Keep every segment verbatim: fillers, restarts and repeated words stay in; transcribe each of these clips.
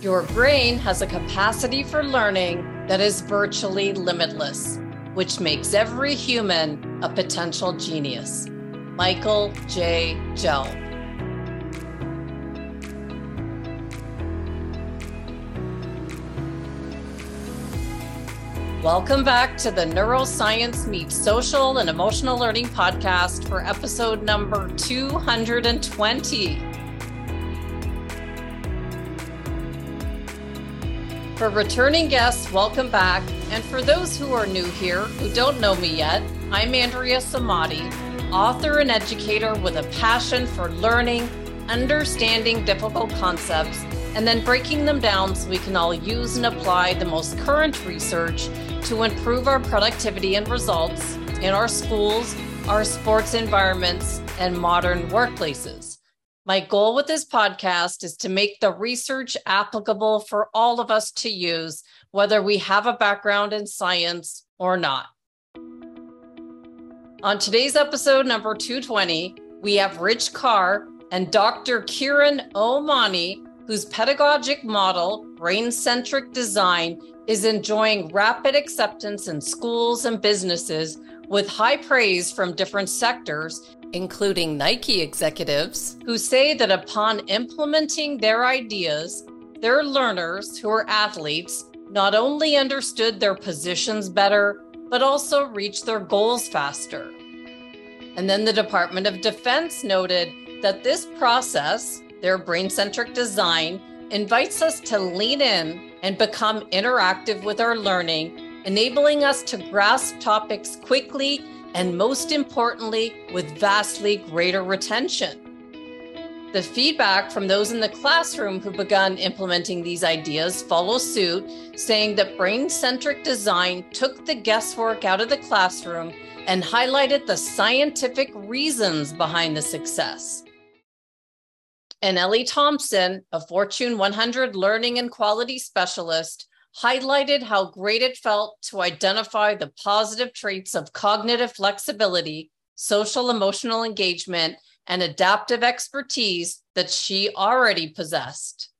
Your brain has a capacity for learning that is virtually limitless, which makes every human a potential genius. Michael J. Gelb. Welcome back to the Neuroscience Meets Social and Emotional Learning podcast for episode number two hundred twenty. For returning guests, welcome back. And for those who are new here, who don't know me yet, I'm Andrea Samadi, author and educator with a passion for learning, understanding difficult concepts, and then breaking them down so we can all use and apply the most current research to improve our productivity and results in our schools, our sports environments, and modern workplaces. My goal with this podcast is to make the research applicable for all of us to use, whether we have a background in science or not. On today's episode number two twenty, we have Rich Carr and Doctor Kieran Omani, whose pedagogic model, Brain Centric Design, is enjoying rapid acceptance in schools and businesses with high praise from different sectors, including Nike executives, who say that upon implementing their ideas, their learners, who are athletes, not only understood their positions better, but also reached their goals faster. And then the Department of Defense noted that this process, their brain-centric design, invites us to lean in and become interactive with our learning, enabling us to grasp topics quickly and, most importantly, with vastly greater retention. The feedback from those in the classroom who began implementing these ideas follows suit, saying that brain-centric design took the guesswork out of the classroom and highlighted the scientific reasons behind the success. And Ellie Thompson, a Fortune one hundred learning and quality specialist, highlighted how great it felt to identify the positive traits of cognitive flexibility, social emotional engagement, and adaptive expertise that she already possessed.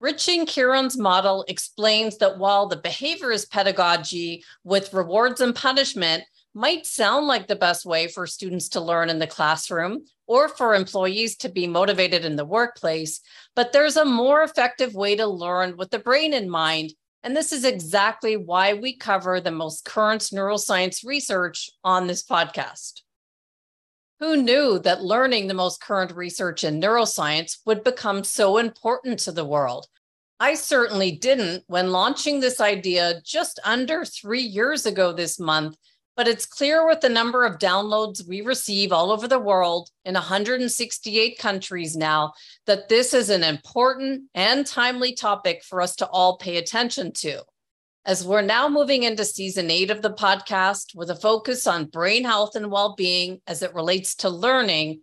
Rich and Kieran's model explains that while the behaviorist pedagogy with rewards and punishment might sound like the best way for students to learn in the classroom or for employees to be motivated in the workplace, but there's a more effective way to learn with the brain in mind. And this is exactly why we cover the most current neuroscience research on this podcast. Who knew that learning the most current research in neuroscience would become so important to the world? I certainly didn't when launching this idea just under three years ago this month, but it's clear with the number of downloads we receive all over the world in one hundred sixty-eight countries now that this is an important and timely topic for us to all pay attention to. As we're now moving into season eight of the podcast with a focus on brain health and well-being as it relates to learning,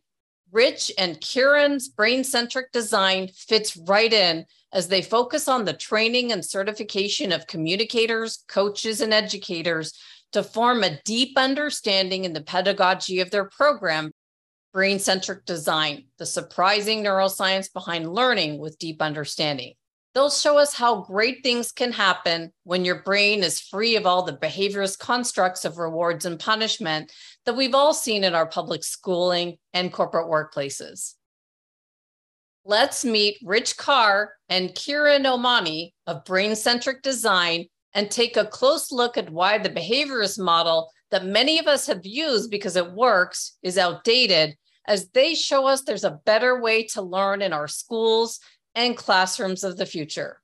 Rich and Kieran's brain-centric design fits right in as they focus on the training and certification of communicators, coaches, and educators to form a deep understanding in the pedagogy of their program, Brain-Centric Design, the surprising neuroscience behind learning with deep understanding. They'll show us how great things can happen when your brain is free of all the behaviorist constructs of rewards and punishment that we've all seen in our public schooling and corporate workplaces. Let's meet Rich Carr and Kieran Omani of Brain-Centric Design and take a close look at why the behaviorist model that many of us have used because it works is outdated, as they show us there's a better way to learn in our schools and classrooms of the future.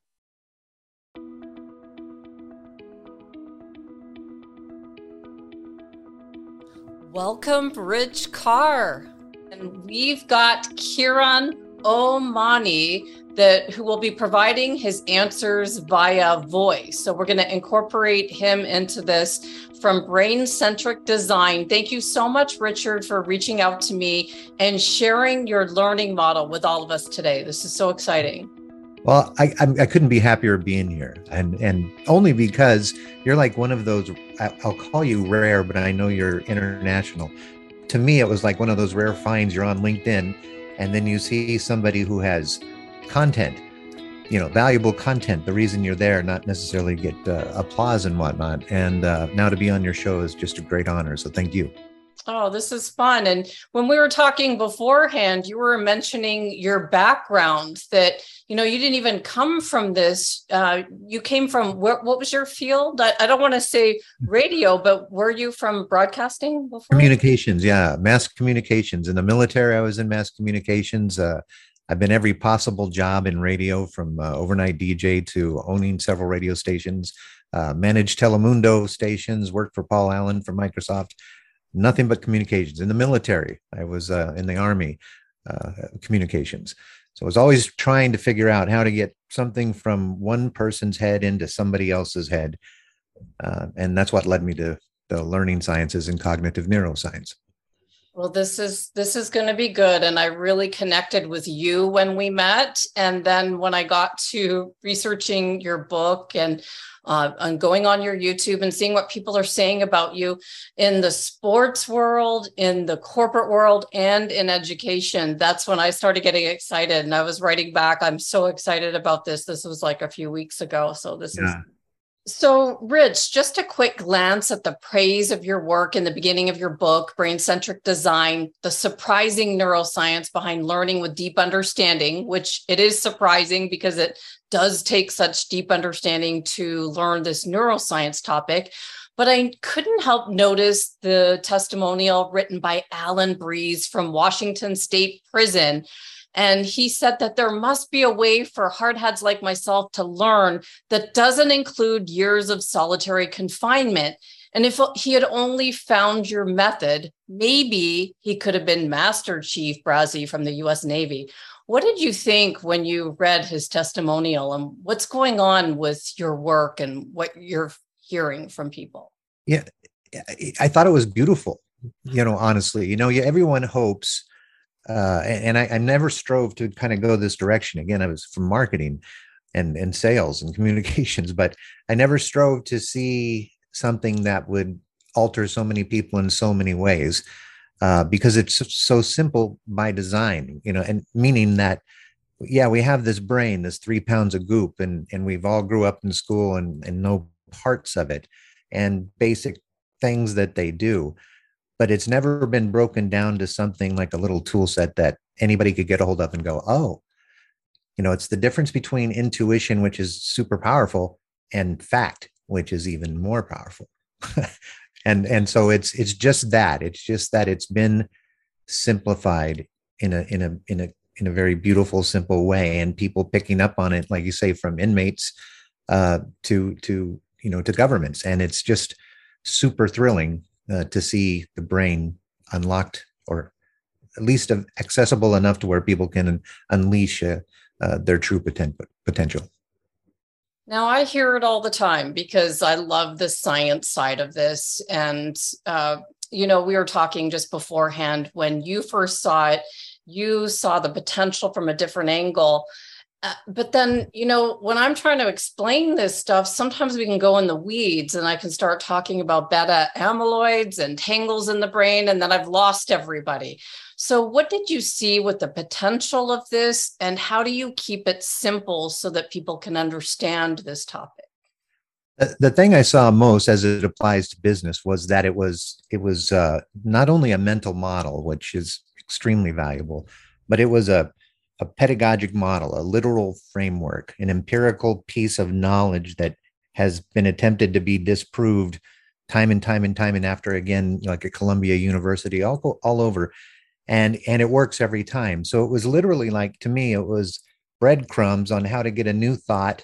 Welcome, Rich Carr. And we've got Kieran Omani, That who will be providing his answers via voice. So we're going to incorporate him into this from Brain-Centric Design. Thank you so much, Richard, for reaching out to me and sharing your learning model with all of us today. This is so exciting. Well, I, I, I couldn't be happier being here, and and only because you're like one of those, I'll call you rare, but I know you're international. To me, it was like one of those rare finds. You're on LinkedIn, and then you see somebody who has content you know, valuable content, the reason you're there, not necessarily get uh, applause and whatnot. And uh, now to be on your show is just a great honor. So thank you. Oh, this is fun. And when we were talking beforehand, you were mentioning your background that, you know, you didn't even come from this. Uh, you came from, what, what was your field? I, I don't want to say radio, but were you from broadcasting before? Communications, yeah. Mass communications. In the military, I was in mass communications. Uh, I've been every possible job in radio, from uh, overnight D J to owning several radio stations, uh, managed Telemundo stations, worked for Paul Allen for Microsoft. Nothing but communications. In the military, I was uh, in the Army, uh, communications. So I was always trying to figure out how to get something from one person's head into somebody else's head. Uh, and that's what led me to the learning sciences and cognitive neuroscience. Well, this is this is going to be good. And I really connected with you when we met. And then when I got to researching your book and, uh, and going on your YouTube and seeing what people are saying about you in the sports world, in the corporate world, and in education, that's when I started getting excited. And I was writing back, I'm so excited about this. This was like a few weeks ago. So this yeah. is... So, Rich, just a quick glance at the praise of your work in the beginning of your book, Brain Centric Design, the surprising neuroscience behind learning with deep understanding, which it is surprising because it does take such deep understanding to learn this neuroscience topic. But I couldn't help notice the testimonial written by Alan Breeze from Washington State Prison. And he said that there must be a way for hardheads like myself to learn that doesn't include years of solitary confinement. And if he had only found your method, maybe he could have been Master Chief Brazi from the U S Navy. What did you think when you read his testimonial, and what's going on with your work and what you're hearing from people? Yeah, I thought it was beautiful, you know, honestly. You know, everyone hopes. Uh, and I, I never strove to kind of go this direction. Again, I was from marketing and, and sales and communications, but I never strove to see something that would alter so many people in so many ways, uh, because it's so simple by design, you know, and meaning that, yeah, we have this brain, this three pounds of goop, and, and we've all grew up in school and, and know parts of it and basic things that they do. But it's never been broken down to something like a little tool set that anybody could get a hold of and go, oh, you know, it's the difference between intuition, which is super powerful, and fact, which is even more powerful. and and so it's it's just that it's just that it's been simplified in a in a in a in a very beautiful, simple way, and people picking up on it, like you say, from inmates uh, to to you know to governments, and it's just super thrilling. Uh, to see the brain unlocked, or at least accessible enough to where people can unleash uh, uh, their true potent- potential. Now, I hear it all the time because I love the science side of this. And, uh, you know, we were talking just beforehand, when you first saw it, you saw the potential from a different angle. Uh, but then, you know, when I'm trying to explain this stuff, sometimes we can go in the weeds and I can start talking about beta amyloids and tangles in the brain, and then I've lost everybody. So what did you see with the potential of this, and how do you keep it simple so that people can understand this topic? The, the thing I saw most as it applies to business was that it was it was uh, not only a mental model, which is extremely valuable, but it was a a pedagogic model, a literal framework, an empirical piece of knowledge that has been attempted to be disproved time and time and time and after again, like at Columbia University, all, all over. And, and it works every time. So it was literally, like, to me, it was breadcrumbs on how to get a new thought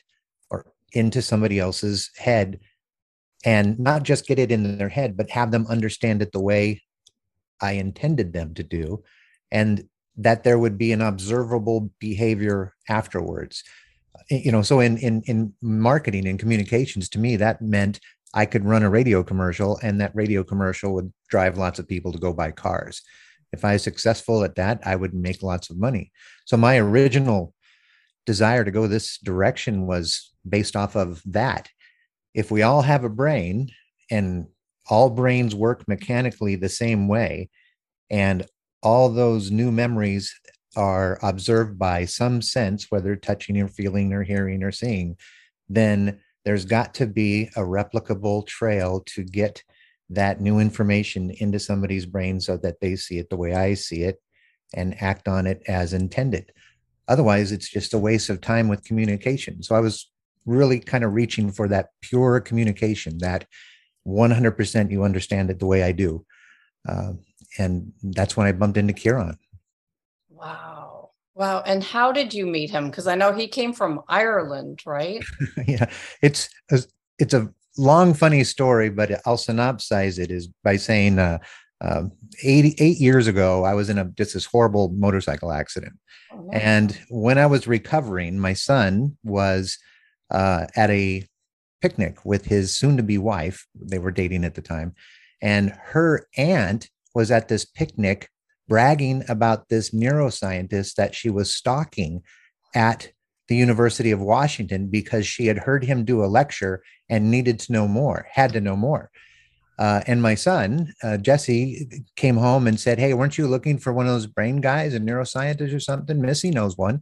or into somebody else's head, and not just get it in their head, but have them understand it the way I intended them to do. And that there would be an observable behavior afterwards, you know. So in in in marketing and communications, to me, that meant I could run a radio commercial, and that radio commercial would drive lots of people to go buy cars. If I was successful at that, I would make lots of money. So my original desire to go this direction was based off of that. If we all have a brain, and all brains work mechanically the same way, and all those new memories are observed by some sense, whether touching or feeling or hearing or seeing, then there's got to be a replicable trail to get that new information into somebody's brain so that they see it the way I see it and act on it as intended. Otherwise, it's just a waste of time with communication. So I was really kind of reaching for that pure communication, that one hundred percent you understand it the way I do. Uh, and that's when I bumped into Kieran. Wow. Wow. And how did you meet him? Because I know he came from Ireland, right? Yeah, it's a, it's a long, funny story, but I'll synopsize it is by saying uh, uh, eighty-eight years ago, I was in a just this horrible motorcycle accident. Oh, no. And when I was recovering, my son was uh, at a picnic with his soon-to-be wife. They were dating at the time. And her aunt was at this picnic bragging about this neuroscientist that she was stalking at the University of Washington because she had heard him do a lecture and needed to know more, had to know more. Uh, and my son, uh, Jesse, came home and said, "Hey, weren't you looking for one of those brain guys, a neuroscientist or something? Missy knows one."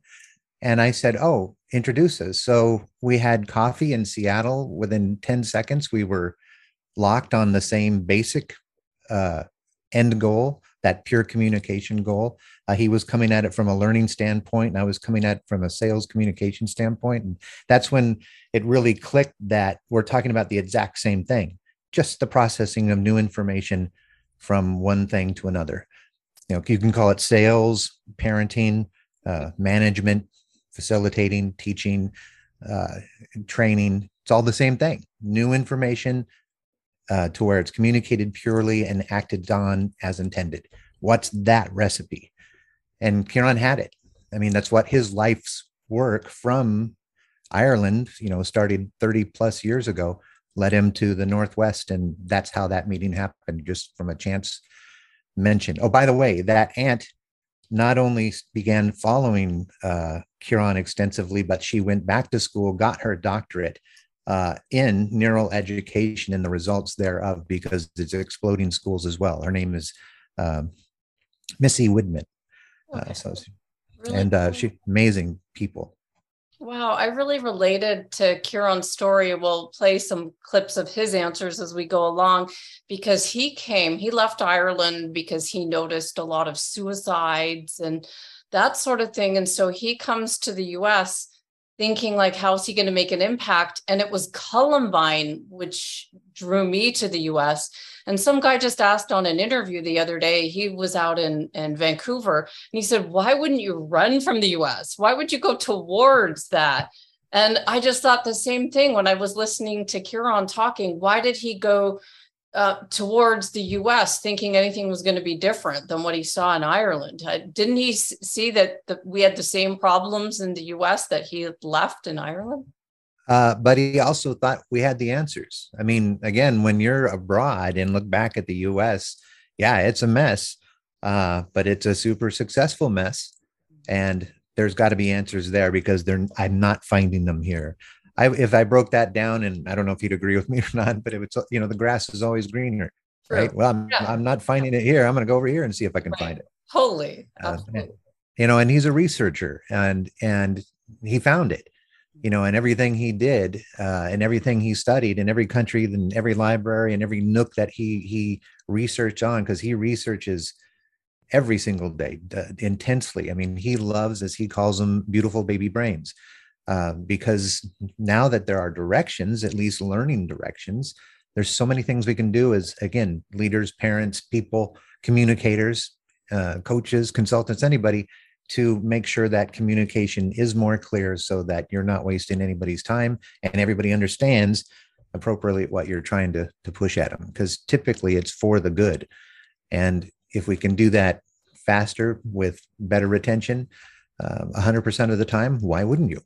And I said, "Oh, introduce us." So we had coffee in Seattle. Within ten seconds, we were locked on the same basic uh, end goal, that pure communication goal. Uh, he was coming at it from a learning standpoint, and I was coming at it from a sales communication standpoint. And that's when it really clicked that we're talking about the exact same thing, just the processing of new information from one thing to another. You know, you can call it sales, parenting, uh, management, facilitating, teaching, uh, training. It's all the same thing, new information, Uh, to where it's communicated purely and acted on as intended. What's that recipe? And Kieran had it. I mean, that's what his life's work from Ireland, you know, started thirty plus years ago, led him to the Northwest. And that's how that meeting happened, just from a chance mention. Oh, by the way, that aunt not only began following uh, Kieran extensively, but she went back to school, got her doctorate Uh, in neural education and the results thereof, because it's exploding schools as well. Her name is um, Missy Widman. Okay. Uh, so really and uh, cool. She's amazing people. Wow, I really related to Kieran's story. We'll play some clips of his answers as we go along, because he came, he left Ireland because he noticed a lot of suicides and that sort of thing. And so he comes to the U S thinking like, how's he going to make an impact? And it was Columbine, which drew me to the U S. And some guy just asked on an interview the other day, he was out in, in Vancouver, and he said, "Why wouldn't you run from the U S? Why would you go towards that?" And I just thought the same thing when I was listening to Kieran talking. Why did he go uh, towards the U S thinking anything was going to be different than what he saw in Ireland? Didn't he see that the, we had the same problems in the U S that he had left in Ireland? Uh, but he also thought we had the answers. I mean, again, when you're abroad and look back at the U S, yeah, it's a mess, uh, but it's a super successful mess. And there's got to be answers there, because they're, I'm not finding them here. I, if I broke that down, and I don't know if you'd agree with me or not, but it would, you know, the grass is always greener, right? True. Well, I'm, yeah. I'm not finding it here. I'm going to go over here and see if I can right. find it. Totally. Uh, and, you know, and he's a researcher, and, and he found it, you know, and everything he did uh, and everything he studied in every country and every library and every nook that he, he researched on, because he researches every single day uh, intensely. I mean, he loves, as he calls them, beautiful baby brains. Uh, because now that there are directions, at least learning directions, there's so many things we can do as, again, leaders, parents, people, communicators, uh, coaches, consultants, anybody, to make sure that communication is more clear so that you're not wasting anybody's time and everybody understands appropriately what you're trying to, to push at them, because typically it's for the good. And if we can do that faster with better retention, uh, one hundred percent of the time, why wouldn't you?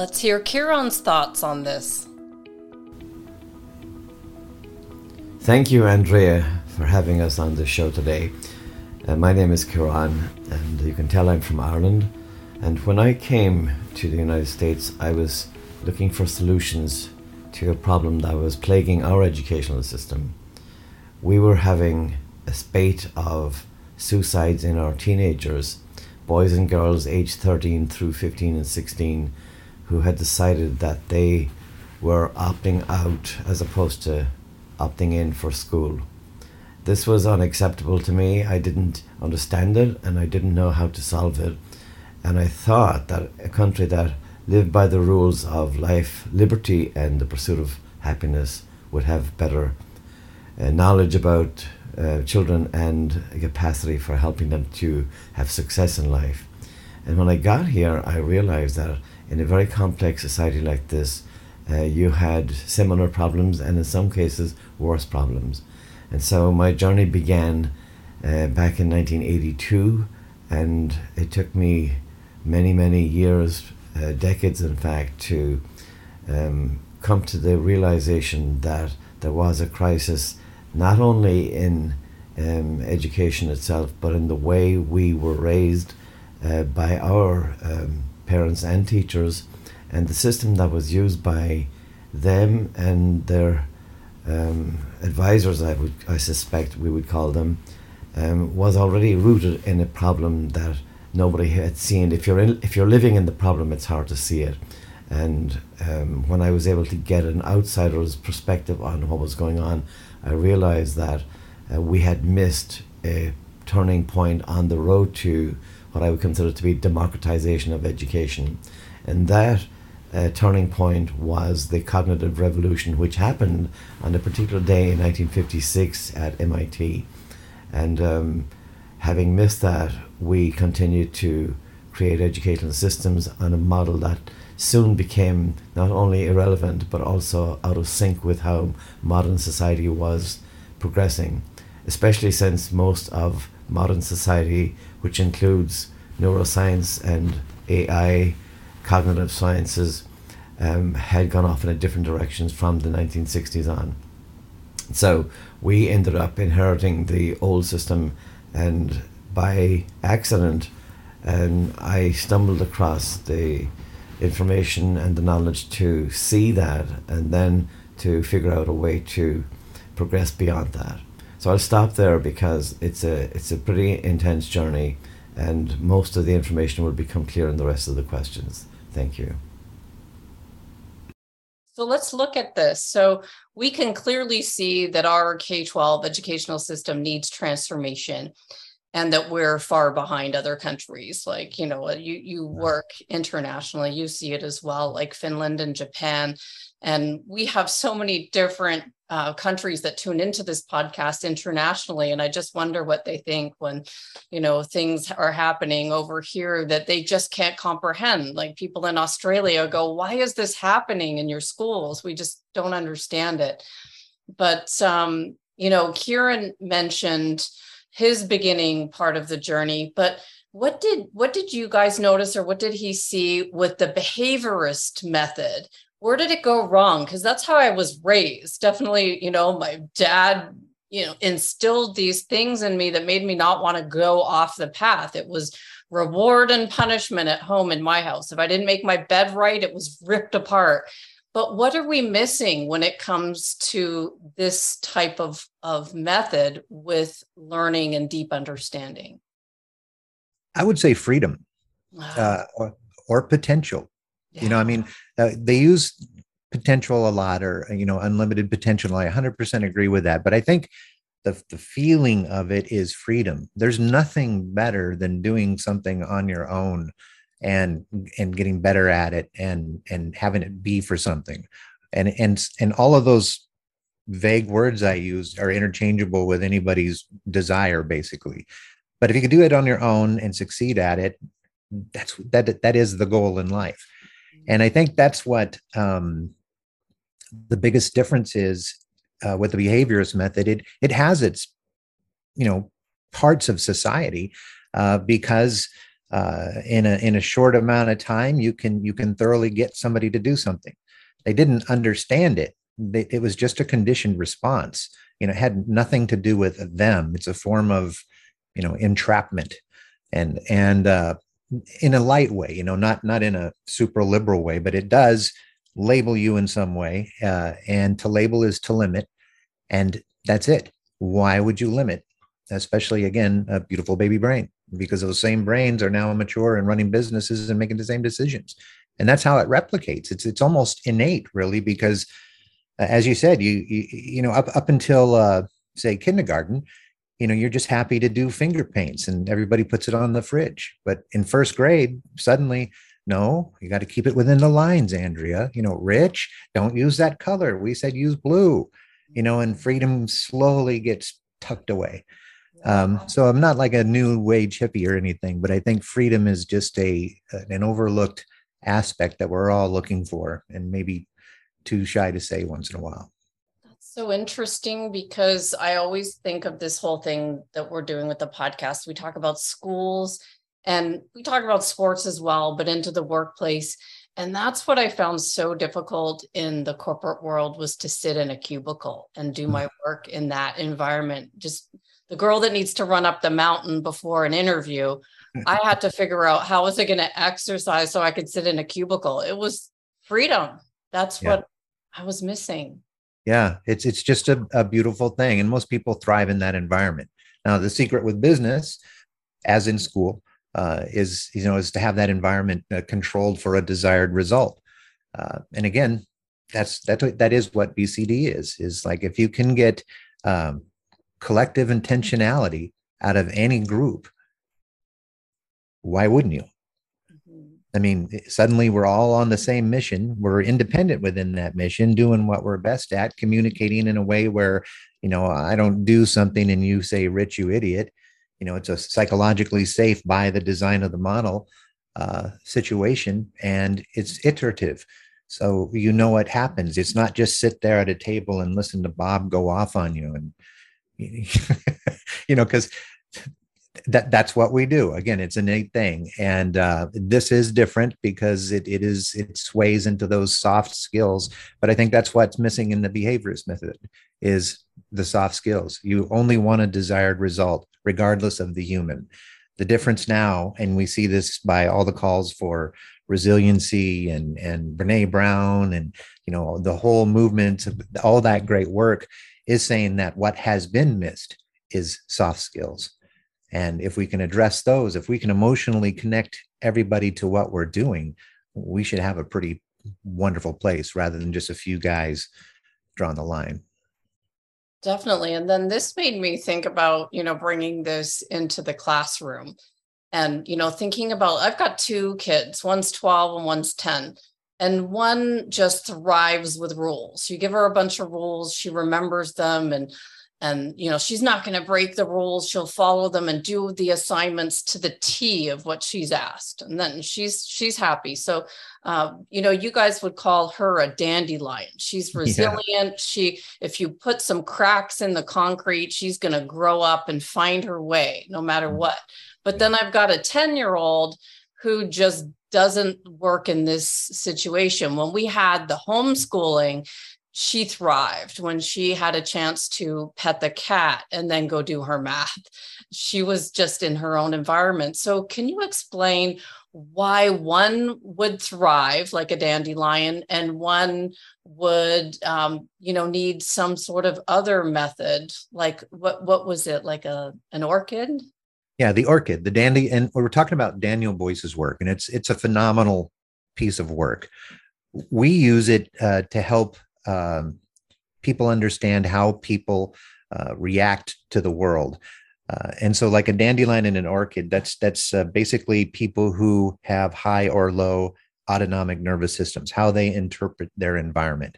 Let's hear Kieran's thoughts on this. Thank you, Andrea, for having us on the show today. Uh, my name is Kieran, and you can tell I'm from Ireland. And when I came to the United States, I was looking for solutions to a problem that was plaguing our educational system. We were having a spate of suicides in our teenagers, boys and girls aged thirteen through fifteen and sixteen who had decided that they were opting out as opposed to opting in for school. This was unacceptable to me. I didn't understand it and I didn't know how to solve it. And I thought that a country that lived by the rules of life, liberty, and the pursuit of happiness would have better uh, knowledge about uh, children and a capacity for helping them to have success in life. And when I got here, I realized that in a very complex society like this, uh, you had similar problems and in some cases worse problems. And so my journey began uh, back in nineteen eighty-two, and it took me many, many years, uh, decades in fact, to um, come to the realization that there was a crisis not only in um, education itself, but in the way we were raised uh, by our um, parents and teachers, and the system that was used by them and their um, advisors, I would, I suspect we would call them, um, was already rooted in a problem that nobody had seen. If you're in, if you're living in the problem, it's hard to see it. And um, when I was able to get an outsider's perspective on what was going on, I realized that uh, we had missed a turning point on the road to what I would consider to be democratization of education. And that uh, turning point was the cognitive revolution, which happened on a particular day in nineteen fifty-six at M I T. And um, having missed that, we continued to create educational systems on a model that soon became not only irrelevant but also out of sync with how modern society was progressing, especially since most of modern society, which includes neuroscience and A I, cognitive sciences, um, had gone off in a different direction from the nineteen sixties on. So we ended up inheriting the old system, and by accident um, I stumbled across the information and the knowledge to see that and then to figure out a way to progress beyond that. So I'll stop there because it's a it's a pretty intense journey, and most of the information will become clear in the rest of the questions. Thank you. So let's look at this. So we can clearly see that our K twelve educational system needs transformation, and that we're far behind other countries. Like, you know, you, you work internationally, you see it as well, like Finland and Japan. And we have so many different uh, countries that tune into this podcast internationally. And I just wonder what they think when, you know, things are happening over here that they just can't comprehend. Like people in Australia go, why is this happening in your schools? We just don't understand it. But, um, you know, Kieran mentioned his beginning part of the journey, but what did what did you guys notice, or what did he see with the behaviorist method? Where did it go wrong? Because that's how I was raised. Definitely, you know, my dad, you know, instilled these things in me that made me not want to go off the path. It was reward and punishment at home in my house. If I didn't make my bed right, it was ripped apart. But what are we missing when it comes to this type of, of method with learning and deep understanding? I would say freedom wow. uh, or, or potential. Yeah. You know, I mean, uh, they use potential a lot, or, you know, unlimited potential. I one hundred percent agree with that. But I think the, the feeling of it is freedom. There's nothing better than doing something on your own and and getting better at it and and having it be for something. And and and all of those vague words I used are interchangeable with anybody's desire, basically. But if you can do it on your own and succeed at it, that's that that is the goal in life. And I think that's what um, the biggest difference is uh, with the behaviorist method. It it has its, you know, parts of society uh, because Uh, in a in a short amount of time, you can you can thoroughly get somebody to do something. They didn't understand it. They, it was just a conditioned response. You know, it had nothing to do with them. It's a form of, you know, entrapment, and and uh, in a light way. You know, not not in a super liberal way, but it does label you in some way. Uh, and to label is to limit, and that's it. Why would you limit? especially, again, a beautiful baby brain, because those same brains are now mature and running businesses and making the same decisions. And that's how it replicates. It's it's almost innate, really, because uh, as you said, you you, you know, up, up until, uh, say, kindergarten, you know, you're just happy to do finger paints and everybody puts it on the fridge. But in first grade, suddenly, no, you got to keep it within the lines, Andrea. You know, Rich, don't use that color. We said use blue, you know, and freedom slowly gets tucked away. Um, so I'm not like a new wage hippie or anything, but I think freedom is just a an overlooked aspect that we're all looking for and maybe too shy to say once in a while. So interesting, because I always think of this whole thing that we're doing with the podcast. We talk about schools and we talk about sports as well, but into the workplace. And that's what I found so difficult in the corporate world, was to sit in a cubicle and do my work in that environment. Just the girl that needs to run up the mountain before an interview, I had to figure out how was I going to exercise so I could sit in a cubicle. It was freedom. That's yeah. what I was missing. Yeah, it's it's just a, a beautiful thing. And most people thrive in that environment. Now, the secret with business, as in school, uh, is, you know, is to have that environment uh, controlled for a desired result. Uh, and again, that's that that is what B C D is, is like if you can get um, collective intentionality out of any group, why wouldn't you? I mean, suddenly we're all on the same mission. We're independent within that mission, doing what we're best at, communicating in a way where, you know, I don't do something and you say, Rich, you idiot. You know, it's a psychologically safe by the design of the model uh, situation, and it's iterative. So you know what happens. It's not just sit there at a table and listen to Bob go off on you. And, you know, because That that's what we do. Again, it's an innate thing. And uh, this is different because it it is it sways into those soft skills. But I think that's what's missing in the behaviorist method, is the soft skills. You only want a desired result, regardless of the human. The difference now, and we see this by all the calls for resiliency and and Brené Brown and, you know, the whole movement, all that great work is saying that what has been missed is soft skills. And if we can address those, if we can emotionally connect everybody to what we're doing, we should have a pretty wonderful place, rather than just a few guys drawing the line. Definitely. And then this made me think about, you know, bringing this into the classroom and, you know, thinking about, I've got two kids, one's twelve and one's ten. And one just thrives with rules. You give her a bunch of rules, she remembers them, and And, you know, she's not going to break the rules. She'll follow them and do the assignments to the T of what she's asked. And then she's she's happy. So, uh, you know, you guys would call her a dandelion. She's resilient. Yeah. She, if you put some cracks in the concrete, she's going to grow up and find her way no matter what. But then I've got a ten-year-old who just doesn't work in this situation. When we had the homeschooling, she thrived when she had a chance to pet the cat and then go do her math. She was just in her own environment. So can you explain why one would thrive like a dandelion and one would, um, you know, need some sort of other method? Like what, what was it? Like a, an orchid? Yeah, the orchid, the dandy. And we're talking about Daniel Boyce's work, and it's, it's a phenomenal piece of work. We use it uh, to help Um, people understand how people uh, react to the world. Uh, and so like a dandelion and an orchid, that's that's uh, basically people who have high or low autonomic nervous systems, how they interpret their environment.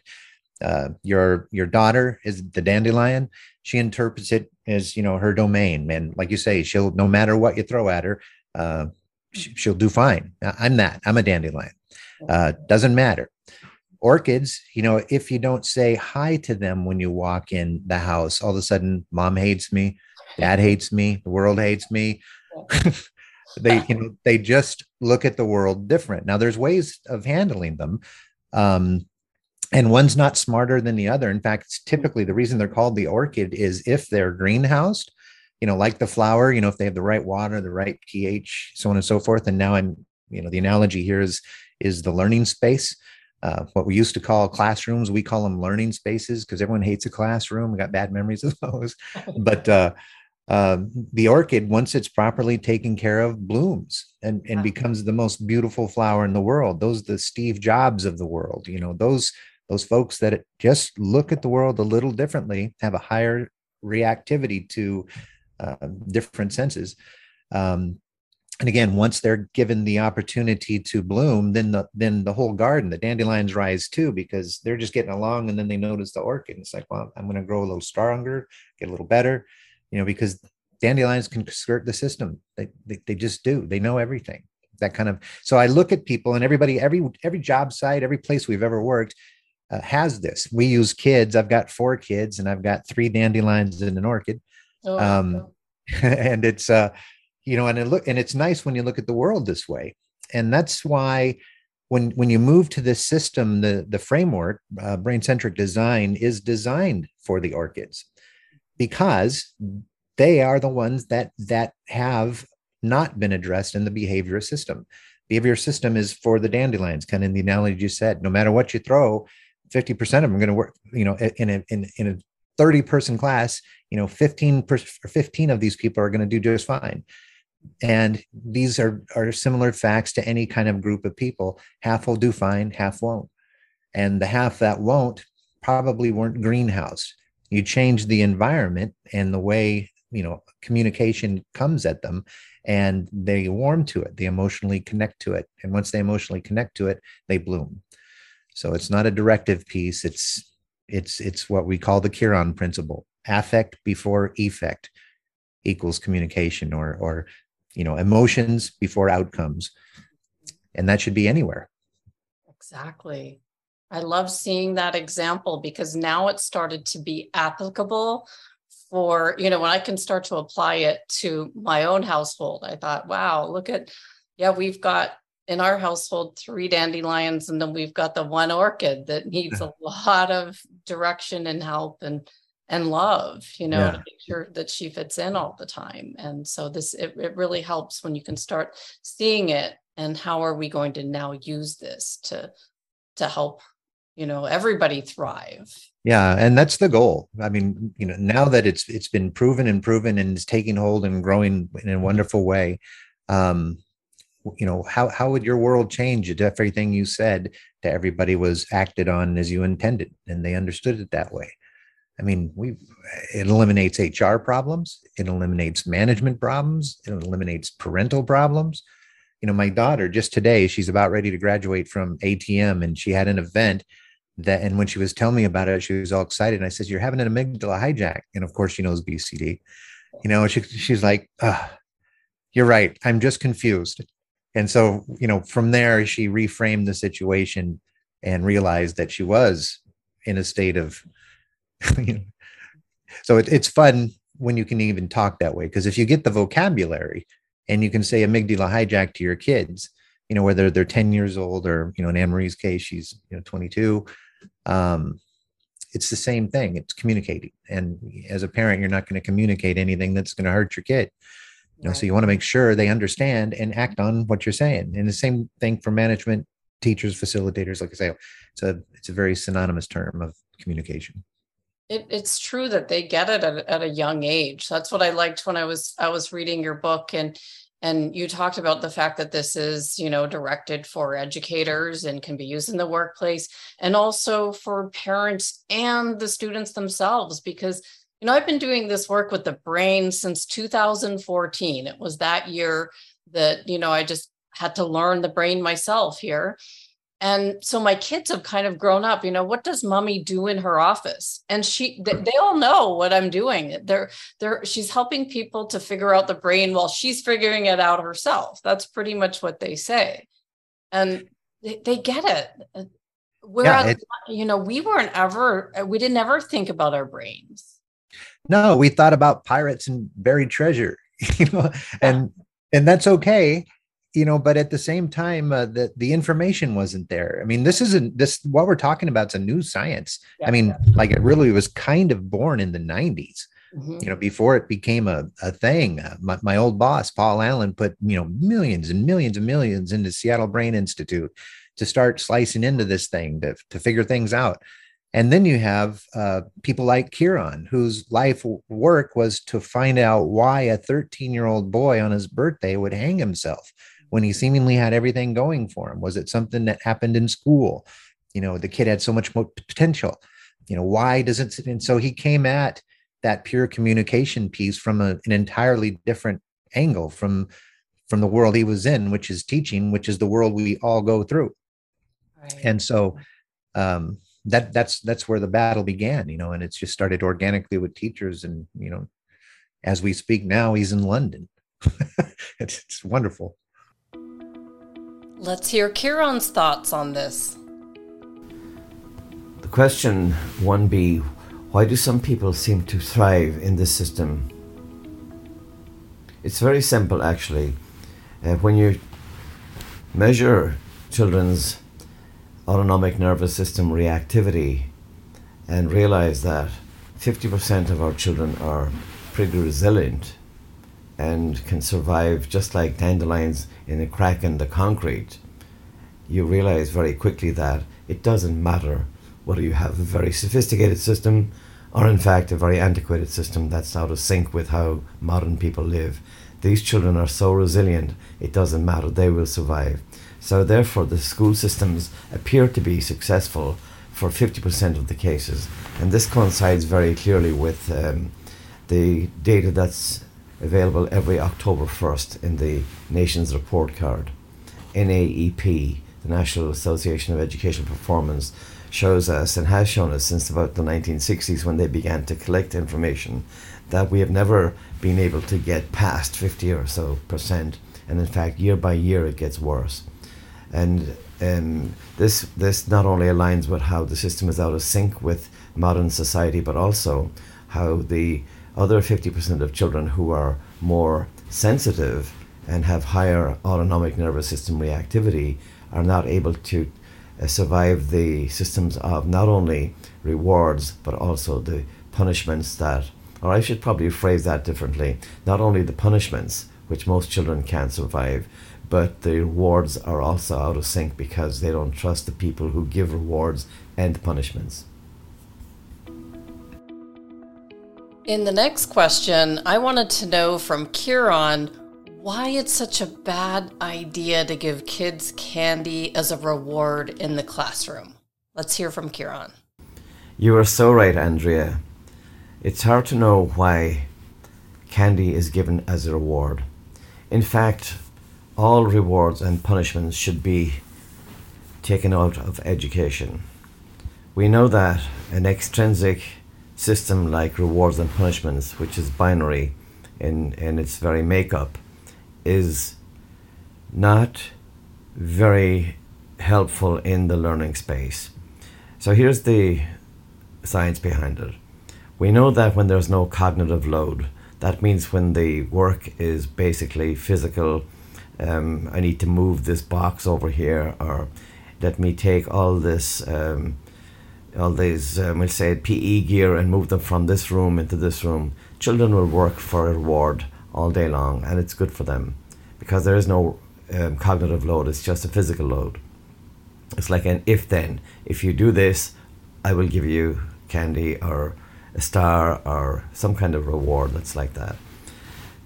Uh, your your daughter is the dandelion. She interprets it as, you know, her domain. And like you say, she'll, no matter what you throw at her, uh, she, she'll do fine. I'm that. I'm a dandelion. Uh, doesn't matter. Orchids, you know, if you don't say hi to them when you walk in the house, all of a sudden, mom hates me, dad hates me, the world hates me. They, you know, they just look at the world different. Now, there's ways of handling them, um, and one's not smarter than the other. In fact, it's typically the reason they're called the orchid is if they're greenhoused, you know, like the flower, you know, if they have the right water, the right pH, so on and so forth. And now I'm, you know, the analogy here is is the learning space. Uh, what we used to call classrooms, we call them learning spaces because everyone hates a classroom. We got bad memories of those. But uh, uh, the orchid, once it's properly taken care of, blooms and, and wow. becomes the most beautiful flower in the world. Those are the Steve Jobs of the world. You know, those those folks that just look at the world a little differently, have a higher reactivity to uh, different senses. Um, and again, once they're given the opportunity to bloom, then the then the whole garden, the dandelions rise too, because they're just getting along, and then they notice the orchid. It's like, well, I'm going to grow a little stronger, get a little better, you know, because dandelions can skirt the system. They, they they just do. They know everything. That kind of. So I look at people, and everybody, every every job site, every place we've ever worked uh, has this. We use kids. I've got four kids, and I've got three dandelions and an orchid. Oh, um, wow. And it's uh. You know, and it look, and it's nice when you look at the world this way. And that's why when when you move to this system, the, the framework, uh, brain-centric design is designed for the orchids, because they are the ones that that have not been addressed in the behavior system. Behavior system is for the dandelions, kind of in the analogy you said. No matter what you throw, fifty percent of them are going to work, you know, in a, in, in a thirty-person class, you know, fifteen, fifteen of these people are going to do just fine. And these are, are similar facts to any kind of group of people. Half will do fine, half won't. And the half that won't probably weren't greenhoused. You change the environment and the way, you know, communication comes at them, and they warm to it. They emotionally connect to it. And once they emotionally connect to it, they bloom. So it's not a directive piece. It's, it's, it's what we call the Kieran principle. Affect before effect equals communication, or, or, you know, emotions before outcomes. And that should be anywhere. Exactly. I love seeing that example, because now it started to be applicable for, you know, when I can start to apply it to my own household. I thought, wow, look at, yeah, we've got in our household three dandelions, and then we've got the one orchid that needs a lot of direction and help and and love, you know, yeah. to make sure that she fits in all the time. And so this, it, it really helps when you can start seeing it, and how are we going to now use this to, to help, you know, everybody thrive. Yeah. And that's the goal. I mean, you know, now that it's, it's been proven and proven and is taking hold and growing in a wonderful way. Um, you know, how, how would your world change if everything you said to everybody was acted on as you intended, and they understood it that way? I mean, we it eliminates H R problems. It eliminates management problems. It eliminates parental problems. You know, my daughter just today, she's about ready to graduate from A T M, and she had an event that, and when she was telling me about it, she was all excited. And I said, "You're having an amygdala hijack." And of course, she knows B C D. You know, she, she's like, oh, "You're right. I'm just confused." And so, you know, from there, she reframed the situation and realized that she was in a state of so it, it's fun when you can even talk that way, because if you get the vocabulary and you can say amygdala hijack to your kids, you know, whether they're ten years old or, you know, in Anne-Marie's case, she's, you know, twenty-two. Um, it's the same thing. It's communicating. And as a parent, you're not going to communicate anything that's going to hurt your kid. You know, right. So you want to make sure they understand and act on what you're saying. And the same thing for management, teachers, facilitators. Like I say, it's a, it's a very synonymous term of communication. It, it's true that they get it at, at a young age. That's what I liked when I was I was reading your book, and and you talked about the fact that this is, you know, directed for educators and can be used in the workplace, and also for parents and the students themselves. Because, you know, I've been doing this work with the brain since two thousand fourteen. It was that year that, you know, I just had to learn the brain myself here. And so my kids have kind of grown up, you know, what does mommy do in her office? And she, they, they all know what I'm doing. They're, they're, she's helping people to figure out the brain while she's figuring it out herself. That's pretty much what they say. And they, they get it. Whereas, yeah, it, you know, we weren't ever, we didn't ever think about our brains. No, we thought about pirates and buried treasure, you know, and, and that's okay. You know, but at the same time, uh, the, the information wasn't there. I mean, this isn't this what we're talking about is a new science. Yeah, I mean, yeah. Like it really was kind of born in the nineties, mm-hmm. you know, before it became a, a thing. Uh, my, my old boss, Paul Allen, put, you know, millions and millions and millions into Seattle Brain Institute to start slicing into this thing, to, to figure things out. And then you have uh, people like Kieran, whose life work was to find out why a thirteen-year-old boy on his birthday would hang himself when he seemingly had everything going for him. Was it something that happened in school? You know, the kid had so much more potential. You know, why doesn't it? And so he came at that pure communication piece from a, an entirely different angle from, from the world he was in, which is teaching, which is the world we all go through. Right. And so... Um, That that's that's where the battle began, you know, and it's just started organically with teachers. And, you know, as we speak now, he's in London. it's, it's wonderful. Let's hear Kieran's thoughts on this. The question one B, why do some people seem to thrive in this system? It's very simple, actually. Uh, when you measure children's autonomic nervous system reactivity and realize that fifty percent of our children are pretty resilient and can survive just like dandelions in a crack in the concrete, you realize very quickly that it doesn't matter whether you have a very sophisticated system or in fact a very antiquated system that's out of sync with how modern people live. These children are so resilient, it doesn't matter, they will survive. So therefore, the school systems appear to be successful for fifty percent of the cases. And this coincides very clearly with um, the data that's available every October first in the nation's report card. N A E P, the National Association of Education Performance, shows us and has shown us since about the nineteen sixties when they began to collect information that we have never been able to get past fifty or so percent. And in fact, year by year, it gets worse. And um, this this not only aligns with how the system is out of sync with modern society, but also how the other fifty percent of children who are more sensitive and have higher autonomic nervous system reactivity are not able to uh, survive the systems of not only rewards, but also the punishments that, or I should probably phrase that differently, not only the punishments, which most children can't survive, but the rewards are also out of sync because they don't trust the people who give rewards and punishments. In the next question, I wanted to know from Kieran why it's such a bad idea to give kids candy as a reward in the classroom. Let's hear from Kieran. You are so right, Andrea. It's hard to know why candy is given as a reward. In fact, all rewards and punishments should be taken out of education. We know that an extrinsic system like rewards and punishments, which is binary in, in its very makeup, is not very helpful in the learning space. So here's the science behind it. We know that when there's no cognitive load, that means when the work is basically physical, Um, I need to move this box over here, or let me take all this, um, all these, um, we'll say P E gear and move them from this room into this room. Children will work for a reward all day long, and it's good for them because there is no um, cognitive load. It's just a physical load. It's like an if-then. If you do this, I will give you candy or a star or some kind of reward that's like that.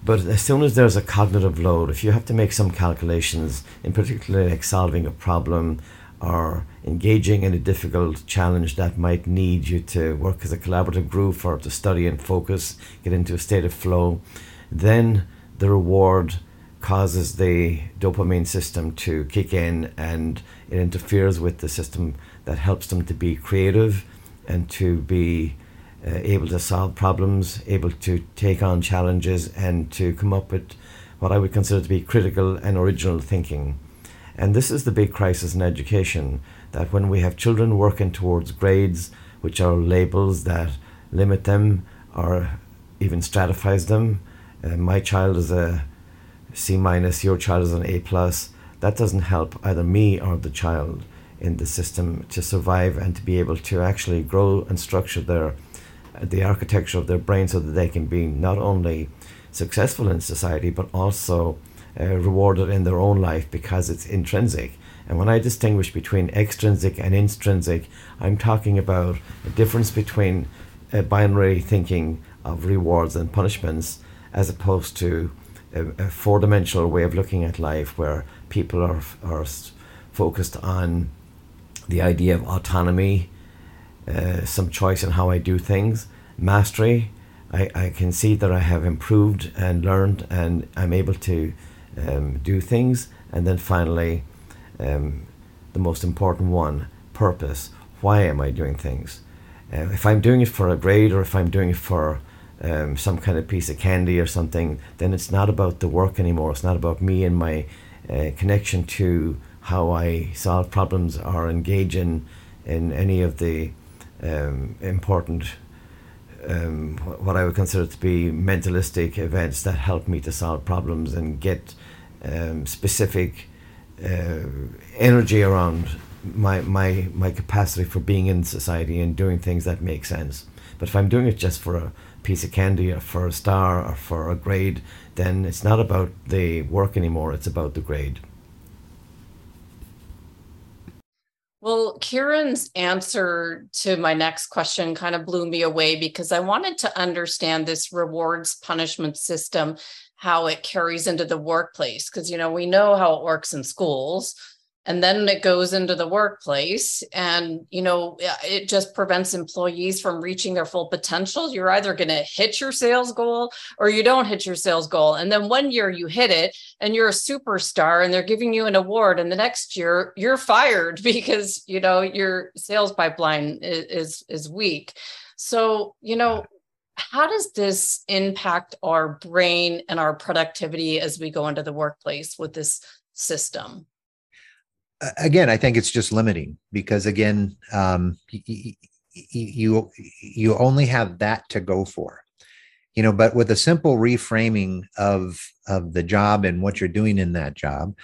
But as soon as there's a cognitive load, if you have to make some calculations, in particular like solving a problem or engaging in a difficult challenge that might need you to work as a collaborative group or to study and focus, get into a state of flow, then the reward causes the dopamine system to kick in, and it interferes with the system that helps them to be creative and to be Uh, able to solve problems, able to take on challenges, and to come up with what I would consider to be critical and original thinking. And this is the big crisis in education, that when we have children working towards grades, which are labels that limit them or even stratifies them, uh, my child is a C minus, your child is an A plus, that doesn't help either me or the child in the system to survive and to be able to actually grow and structure their the architecture of their brain so that they can be not only successful in society but also uh, rewarded in their own life, because it's intrinsic And when I distinguish between extrinsic and intrinsic, I'm talking about a difference between a binary thinking of rewards and punishments as opposed to a, a four-dimensional way of looking at life where people are, are focused on the idea of autonomy, uh, some choice in how I do things, mastery. I, I can see that I have improved and learned and I'm able to um, do things. And then finally, um, the most important one, purpose. Why am I doing things? Uh, if I'm doing it for a grade or if I'm doing it for um, some kind of piece of candy or something, then it's not about the work anymore. It's not about me and my uh, connection to how I solve problems or engage in, in any of the um, important Um, what I would consider to be mentalistic events that help me to solve problems and get um, specific uh, energy around my, my my capacity for being in society and doing things that make sense. But if I'm doing it just for a piece of candy or for a star or for a grade, then it's not about the work anymore, it's about the grade. Well, Kieran's answer to my next question kind of blew me away because I wanted to understand this rewards punishment system, how it carries into the workplace. Because, you know, we know how it works in schools and then it goes into the workplace and, you know, it just prevents employees from reaching their full potential. You're either going to hit your sales goal or you don't hit your sales goal. And then one year you hit it and you're a superstar and they're giving you an award. And the next year you're fired because, you know, your sales pipeline is, is weak. So, you know, how does this impact our brain and our productivity as we go into the workplace with this system? Again, I think it's just limiting because, again, um, you, you you only have that to go for, you know. But with a simple reframing of of the job and what you're doing in that job,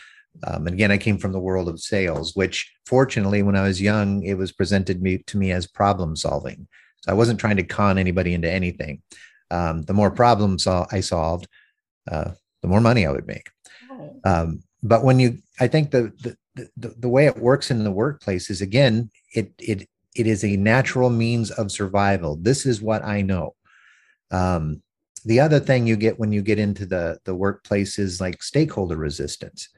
um, and again, I came from the world of sales, which fortunately, when I was young, it was presented me, to me as problem solving. So I wasn't trying to con anybody into anything. Um, the more problems I solved, uh, the more money I would make. Um, but when you, I think the, the The, the way it works in the workplace is, again, it it it is a natural means of survival. This is what I know. Um, the other thing you get when you get into the, the workplace is like stakeholder resistance,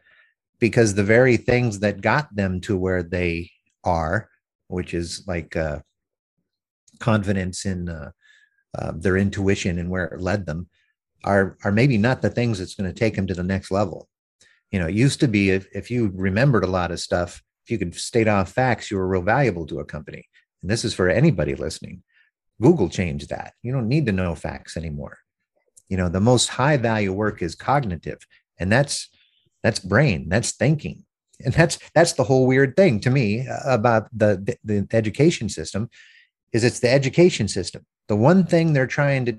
because the very things that got them to where they are, which is like uh, confidence in uh, uh, their intuition and where it led them, are are maybe not the things that's going to take them to the next level. You know, it used to be if, if you remembered a lot of stuff, if you could state off facts, you were real valuable to a company. And this is for anybody listening. Google changed that. You don't need to know facts anymore. You know, the most high value work is cognitive. And that's that's brain, that's thinking. And that's that's the whole weird thing to me about the, the, the education system is it's the education system. The one thing they're trying to,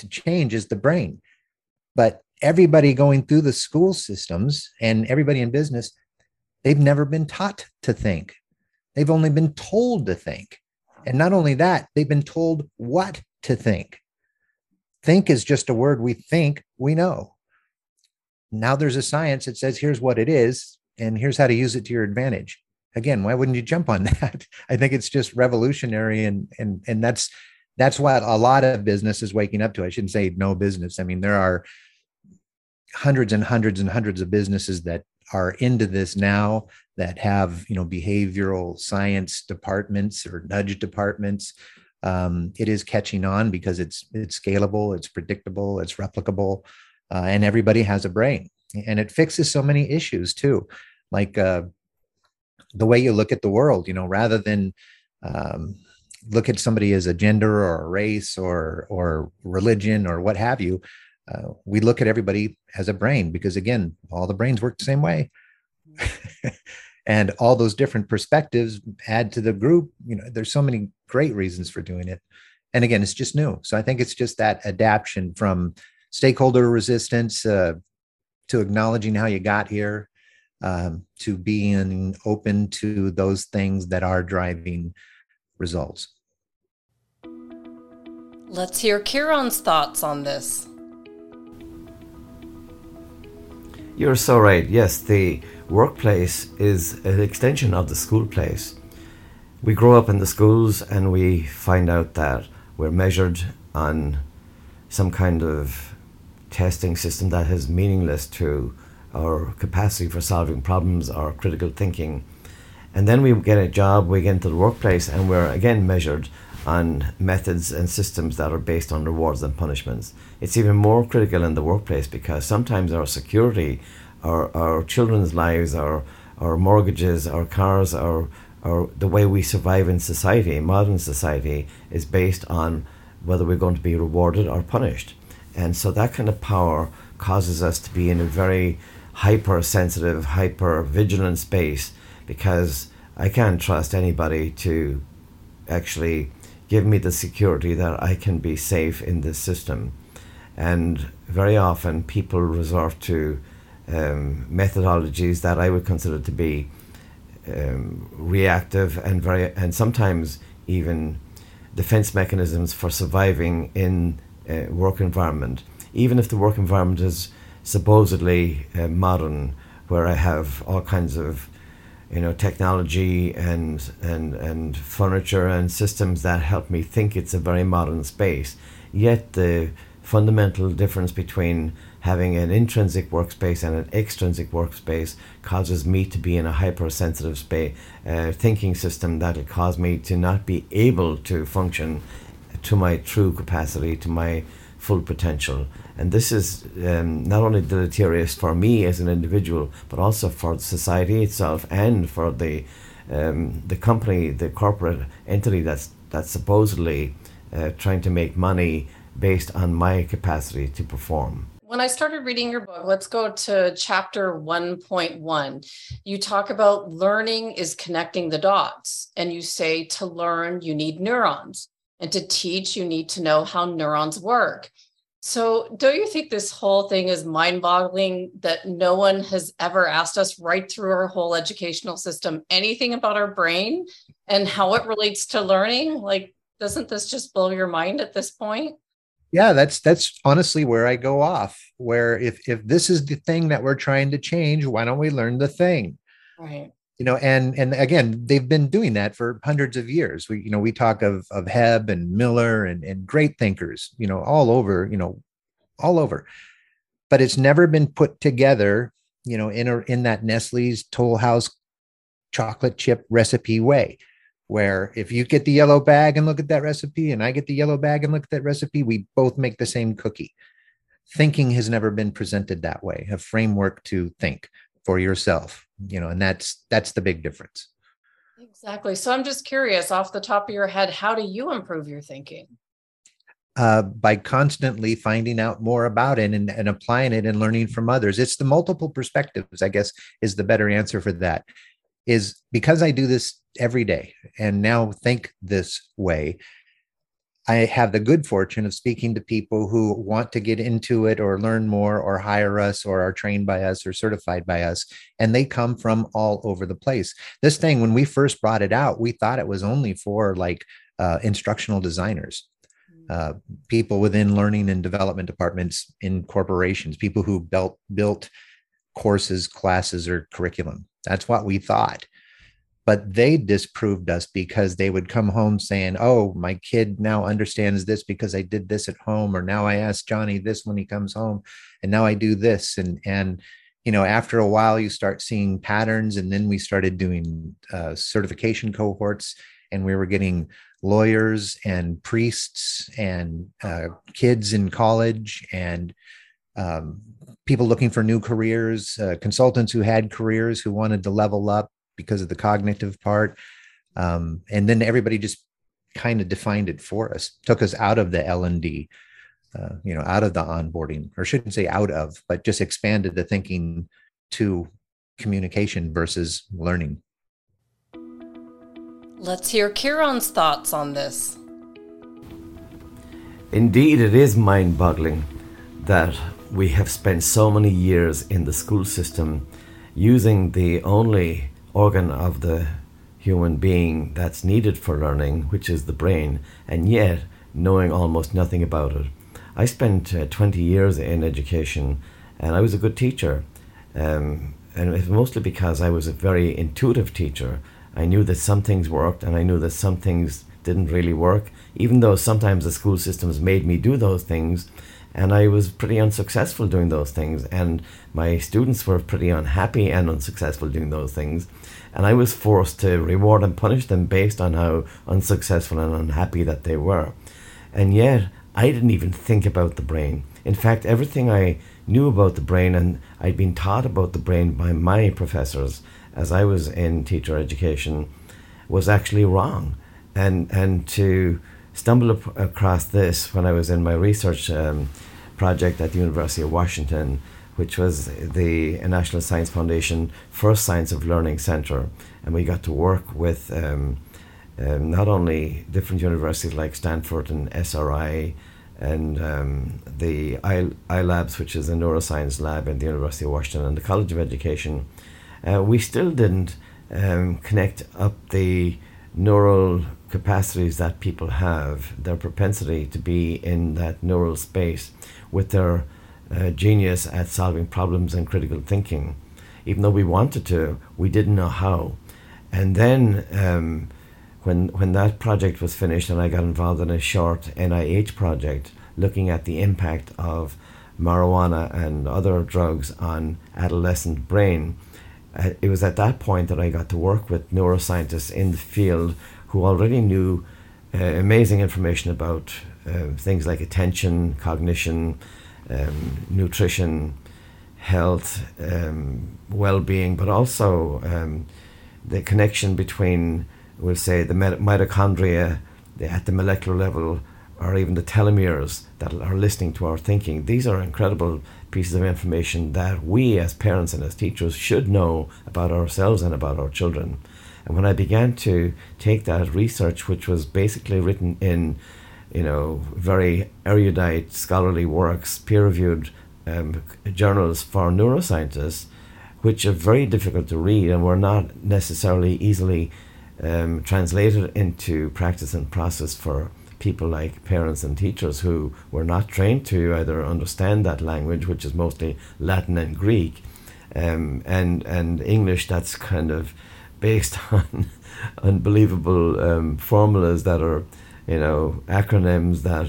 to change is the brain. But everybody going through the school systems and everybody in business, they've never been taught to think. They've only been told to think. And not only that, they've been told what to think. Think is just a word we think we know. Now there's a science that says, here's what it is, and here's how to use it to your advantage. Again, why wouldn't you jump on that? I think it's just revolutionary. And, and, and that's, that's what a lot of business is waking up to. I shouldn't say no business. I mean, there are hundreds and hundreds and hundreds of businesses that are into this now that have, you know, behavioral science departments or nudge departments. Um, it is catching on because it's, it's scalable, it's predictable, it's replicable, uh, and everybody has a brain, and it fixes so many issues too. Like, uh, the way you look at the world, you know, rather than, um, look at somebody as a gender or a race or, or religion or what have you. Uh, we look at everybody as a brain because, again, all the brains work the same way. And all those different perspectives add to the group. You know, there's so many great reasons for doing it. And again, it's just new. So I think it's just that adaptation from stakeholder resistance uh, to acknowledging how you got here, um, to being open to those things that are driving results. Let's hear Kieran's thoughts on this. You're so right. Yes, the workplace is an extension of the school place. We grow up in the schools and we find out that we're measured on some kind of testing system that is meaningless to our capacity for solving problems or critical thinking. And then we get a job, we get into the workplace, and we're again measured on methods and systems that are based on rewards and punishments. It's even more critical in the workplace because sometimes our security, our, our children's lives, our, our mortgages, our cars, our, our the way we survive in society, modern society, is based on whether we're going to be rewarded or punished. And so that kind of power causes us to be in a very hypersensitive, hyper-vigilant space, because I can't trust anybody to actually give me the security that I can be safe in this system. And very often people resort to um, methodologies that I would consider to be um, reactive and very, and sometimes even defense mechanisms for surviving in a work environment, even if the work environment is supposedly uh, modern, where I have all kinds of you know, technology and, and and furniture and systems that help me think it's a very modern space. Yet the fundamental difference between having an intrinsic workspace and an extrinsic workspace causes me to be in a hypersensitive space, uh, thinking system that'll cause me to not be able to function to my true capacity, to my full potential. And this is um, not only deleterious for me as an individual, but also for society itself and for the um, the company, the corporate entity that's that's supposedly uh, trying to make money based on my capacity to perform. When I started reading your book, let's go to chapter one point one. You talk about learning is connecting the dots, and you say to learn, you need neurons. And to teach, you need to know how neurons work. So don't you think this whole thing is mind-boggling that no one has ever asked us right through our whole educational system anything about our brain and how it relates to learning? Like, doesn't this just blow your mind at this point? Yeah, that's that's honestly where I go off, where if if this is the thing that we're trying to change, why don't we learn the thing? Right. You know, and and again, they've been doing that for hundreds of years. We, you know, we talk of of Hebb and Miller and, and great thinkers, you know, all over, you know, all over. But it's never been put together, you know, in a, in that Nestle's Toll House chocolate chip recipe way, where if you get the yellow bag and look at that recipe, and I get the yellow bag and look at that recipe, we both make the same cookie. Thinking has never been presented that way, a framework to think for yourself. You know, and that's that's the big difference. Exactly. So I'm just curious, off the top of your head, how do you improve your thinking? Uh, by constantly finding out more about it and, and applying it and learning from others. It's the multiple perspectives, I guess, is the better answer for that. Is because I do this every day and now think this way, I have the good fortune of speaking to people who want to get into it or learn more or hire us or are trained by us or certified by us. And they come from all over the place. This thing, when we first brought it out, we thought it was only for like uh, instructional designers, uh, people within learning and development departments in corporations, people who built, built courses, classes, or curriculum. That's what we thought. But they disproved us because they would come home saying, oh, my kid now understands this because I did this at home, or now I ask Johnny this when he comes home, and now I do this. And, and you know, after a while, you start seeing patterns. And then we started doing uh, certification cohorts, and we were getting lawyers and priests and uh, kids in college and um, people looking for new careers, uh, consultants who had careers who wanted to level up because of the cognitive part. Um, and then everybody just kind of defined it for us, took us out of the L and D, uh, you know, out of the onboarding, or shouldn't say out of, but just expanded the thinking to communication versus learning. Let's hear Kieran's thoughts on this. Indeed, it is mind-boggling that we have spent so many years in the school system using the only organ of the human being that's needed for learning, which is the brain, and yet knowing almost nothing about it. I spent uh, twenty years in education, and I was a good teacher, Um, and it was mostly because I was a very intuitive teacher. I knew that some things worked and I knew that some things didn't really work, even though sometimes the school systems made me do those things. And I was pretty unsuccessful doing those things. And my students were pretty unhappy and unsuccessful doing those things. And I was forced to reward and punish them based on how unsuccessful and unhappy that they were. And yet, I didn't even think about the brain. In fact, everything I knew about the brain and I'd been taught about the brain by my professors as I was in teacher education was actually wrong. And and to stumble ap- across this when I was in my research um, project at the University of Washington, which was the National Science Foundation first Science of Learning Center. And we got to work with um, um, not only different universities like Stanford and S R I and um, the iLabs, which is a neuroscience lab at the University of Washington and the College of Education. Uh, we still didn't um, connect up the neural capacities that people have, their propensity to be in that neural space, with their uh, genius at solving problems and critical thinking. Even though we wanted to, we didn't know how. And then um, when when that project was finished and I got involved in a short N I H project looking at the impact of marijuana and other drugs on adolescent brain, uh, it was at that point that I got to work with neuroscientists in the field who already knew uh, amazing information about uh, things like attention, cognition, um, nutrition, health, um, well-being, but also um, the connection between, we'll say, the mitochondria at the molecular level, or even the telomeres that are listening to our thinking. These are incredible pieces of information that we as parents and as teachers should know about ourselves and about our children. And when I began to take that research, which was basically written in, you know, very erudite scholarly works, peer-reviewed um, journals for neuroscientists, which are very difficult to read and were not necessarily easily um, translated into practice and process for people like parents and teachers who were not trained to either understand that language, which is mostly Latin and Greek, um, and, and English that's kind of based on unbelievable um, formulas that are, you know, acronyms that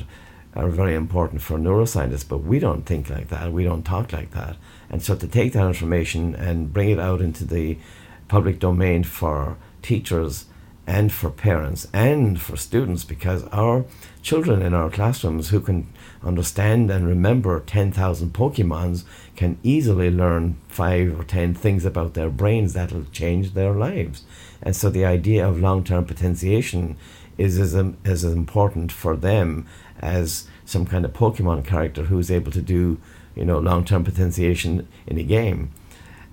are very important for neuroscientists, but we don't think like that, we don't talk like that. And so to take that information and bring it out into the public domain for teachers and for parents and for students, because our children in our classrooms who can understand and remember ten thousand Pokemons can easily learn five or ten things about their brains that'll change their lives. And so the idea of long-term potentiation is as, as important for them as some kind of Pokemon character who's able to do, you know, long-term potentiation in a game.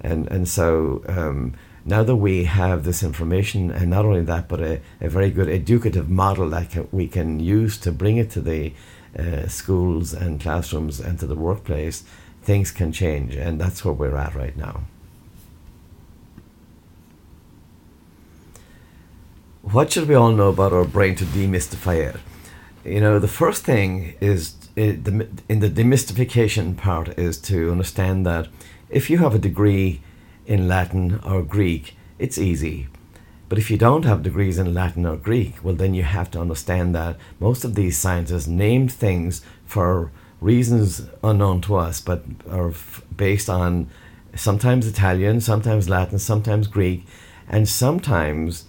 And, and so... Um, Now that we have this information, and not only that, but a, a very good educative model that can, we can use to bring it to the uh, schools and classrooms and to the workplace, things can change, and that's where we're at right now. What should we all know about our brain to demystify it? You know, the first thing is, in the, in the demystification part, is to understand that if you have a degree in Latin or Greek, it's easy. But if you don't have degrees in Latin or Greek, well, then you have to understand that most of these scientists named things for reasons unknown to us, but are f- based on sometimes Italian, sometimes Latin, sometimes Greek, and sometimes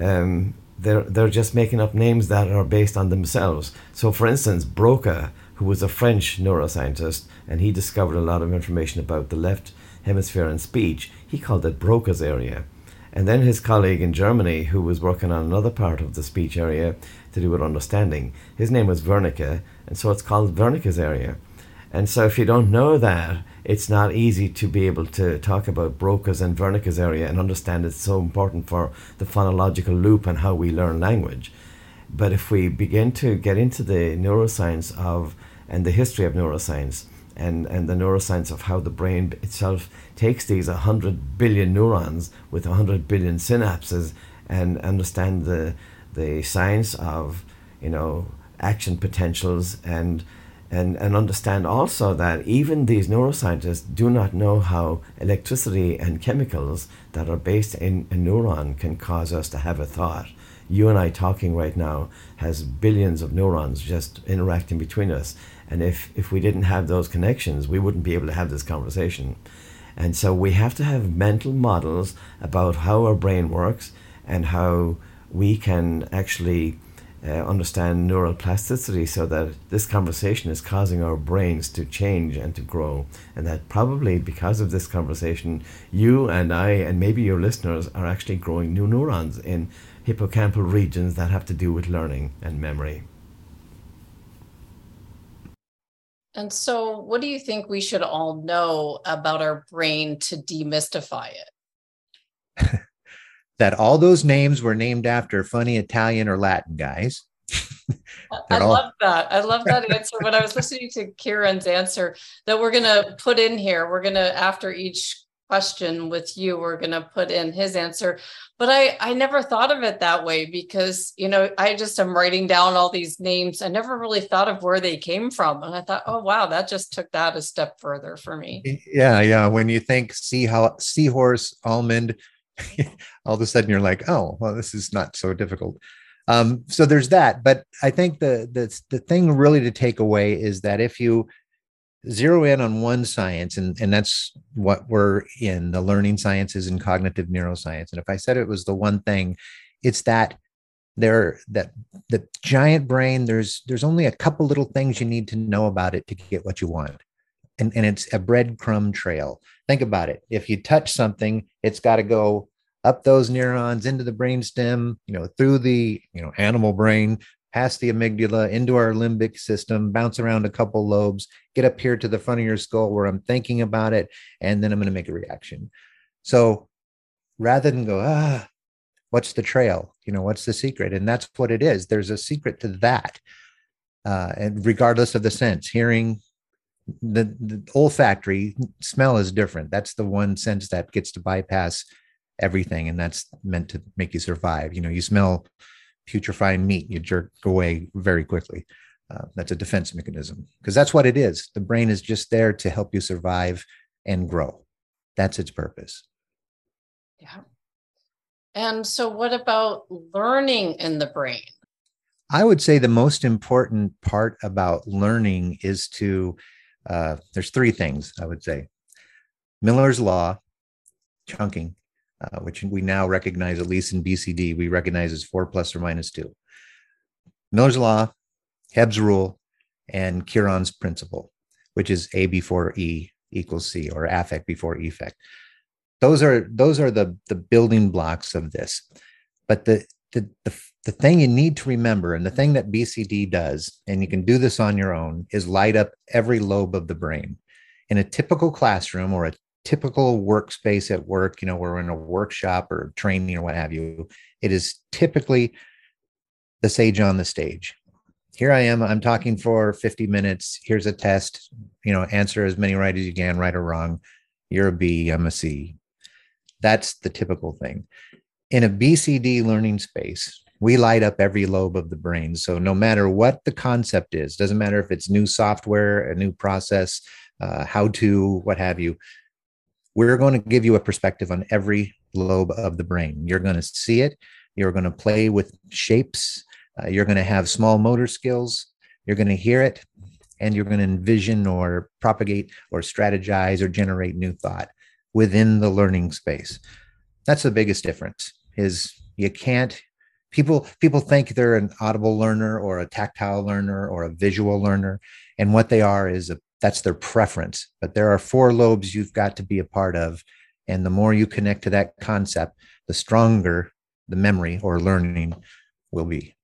um, they're, they're just making up names that are based on themselves. So for instance, Broca, who was a French neuroscientist, and he discovered a lot of information about the left hemisphere and speech, he called it Broca's area. And then his colleague in Germany, who was working on another part of the speech area to do with understanding, his name was Wernicke, and so it's called Wernicke's area. And so if you don't know that, it's not easy to be able to talk about Broca's and Wernicke's area and understand it's so important for the phonological loop and how we learn language. But if we begin to get into the neuroscience of, and the history of neuroscience, and and the neuroscience of how the brain itself takes these one hundred billion neurons with one hundred billion synapses and understand the the science of, you know, action potentials and and, and understand also that even these neuroscientists do not know how electricity and chemicals that are based in a neuron can cause us to have a thought. You and I talking right now has billions of neurons just interacting between us. And if, if we didn't have those connections, we wouldn't be able to have this conversation. And so we have to have mental models about how our brain works and how we can actually uh, understand neural plasticity so that this conversation is causing our brains to change and to grow. And that probably because of this conversation, you and I and maybe your listeners are actually growing new neurons in hippocampal regions that have to do with learning and memory. And so what do you think we should all know about our brain to demystify it? That all those names were named after funny Italian or Latin guys. I all... love that. I love that answer. When I was listening to Kieran's answer that we're going to put in here, we're going to, after each question with you, we're going to put in his answer. But I, I never thought of it that way because, you know, I just am writing down all these names. I never really thought of where they came from. And I thought, oh, wow, that just took that a step further for me. Yeah. Yeah. When you think sea, seahorse, almond, all of a sudden you're like, oh, well, this is not so difficult. Um, so there's that. But I think the, the, the thing really to take away is that if you zero in on one science, and, and that's what we're in, the learning sciences and cognitive neuroscience. And if I said it was the one thing, it's that there, that the giant brain, there's there's only a couple little things you need to know about it to get what you want. And, and it's a breadcrumb trail. Think about it. If you touch something, it's got to go up those neurons into the brainstem, you know, through the, you know, animal brain, past the amygdala, into our limbic system, bounce around a couple lobes, get up here to the front of your skull where I'm thinking about it, and then I'm going to make a reaction. So rather than go, ah, what's the trail? You know, what's the secret? And that's what it is. There's a secret to that. Uh, and regardless of the sense, hearing, the, the olfactory smell is different. That's the one sense that gets to bypass everything. And that's meant to make you survive. You know, you smell putrefying meat, you jerk away very quickly. Uh, that's a defense mechanism because that's what it is. The brain is just there to help you survive and grow. That's its purpose. Yeah. And so what about learning in the brain? I would say the most important part about learning is to, uh, there's three things I would say. Miller's Law, chunking, Uh, which we now recognize, at least in B C D, we recognize as four plus or minus two. Miller's Law, Hebb's Rule, and Kieran's Principle, which is A before E equals C, or affect before effect. Those are those are the, the building blocks of this. But the, the, the, the thing you need to remember, and the thing that B C D does, and you can do this on your own, is light up every lobe of the brain. In a typical classroom or a typical workspace at work, you know, we're in a workshop or training or what have you, it is typically the sage on the stage. Here I am, I'm talking for fifty minutes. Here's a test, you know, answer as many right as you can, right or wrong. You're a B, I'm a C. That's the typical thing. In a B C D learning space, we light up every lobe of the brain. So no matter what the concept is, doesn't matter if it's new software, a new process, uh, how to, what have you, we're going to give you a perspective on every lobe of the brain. You're going to see it. You're going to play with shapes. Uh, you're going to have small motor skills. You're going to hear it. And you're going to envision or propagate or strategize or generate new thought within the learning space. That's the biggest difference is you can't, people, people think they're an audible learner or a tactile learner or a visual learner. And what they are is a That's their preference, but there are four lobes you've got to be a part of. And the more you connect to that concept, the stronger the memory or learning will be.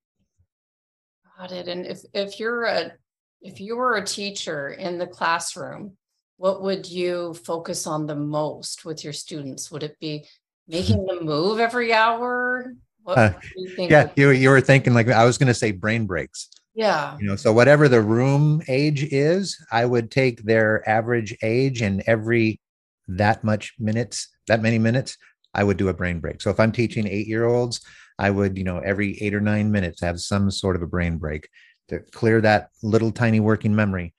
Got it. And if, if you're a, if you were a teacher in the classroom, what would you focus on the most with your students? Would it be making them move every hour? What, uh, what do you think? Yeah, you, you were thinking like, I was going to say brain breaks. Yeah. You know, so whatever the room age is, I would take their average age and every that much minutes, that many minutes, I would do a brain break. So if I'm teaching eight-year-olds, I would, you know, every eight or nine minutes have some sort of a brain break to clear that little tiny working memory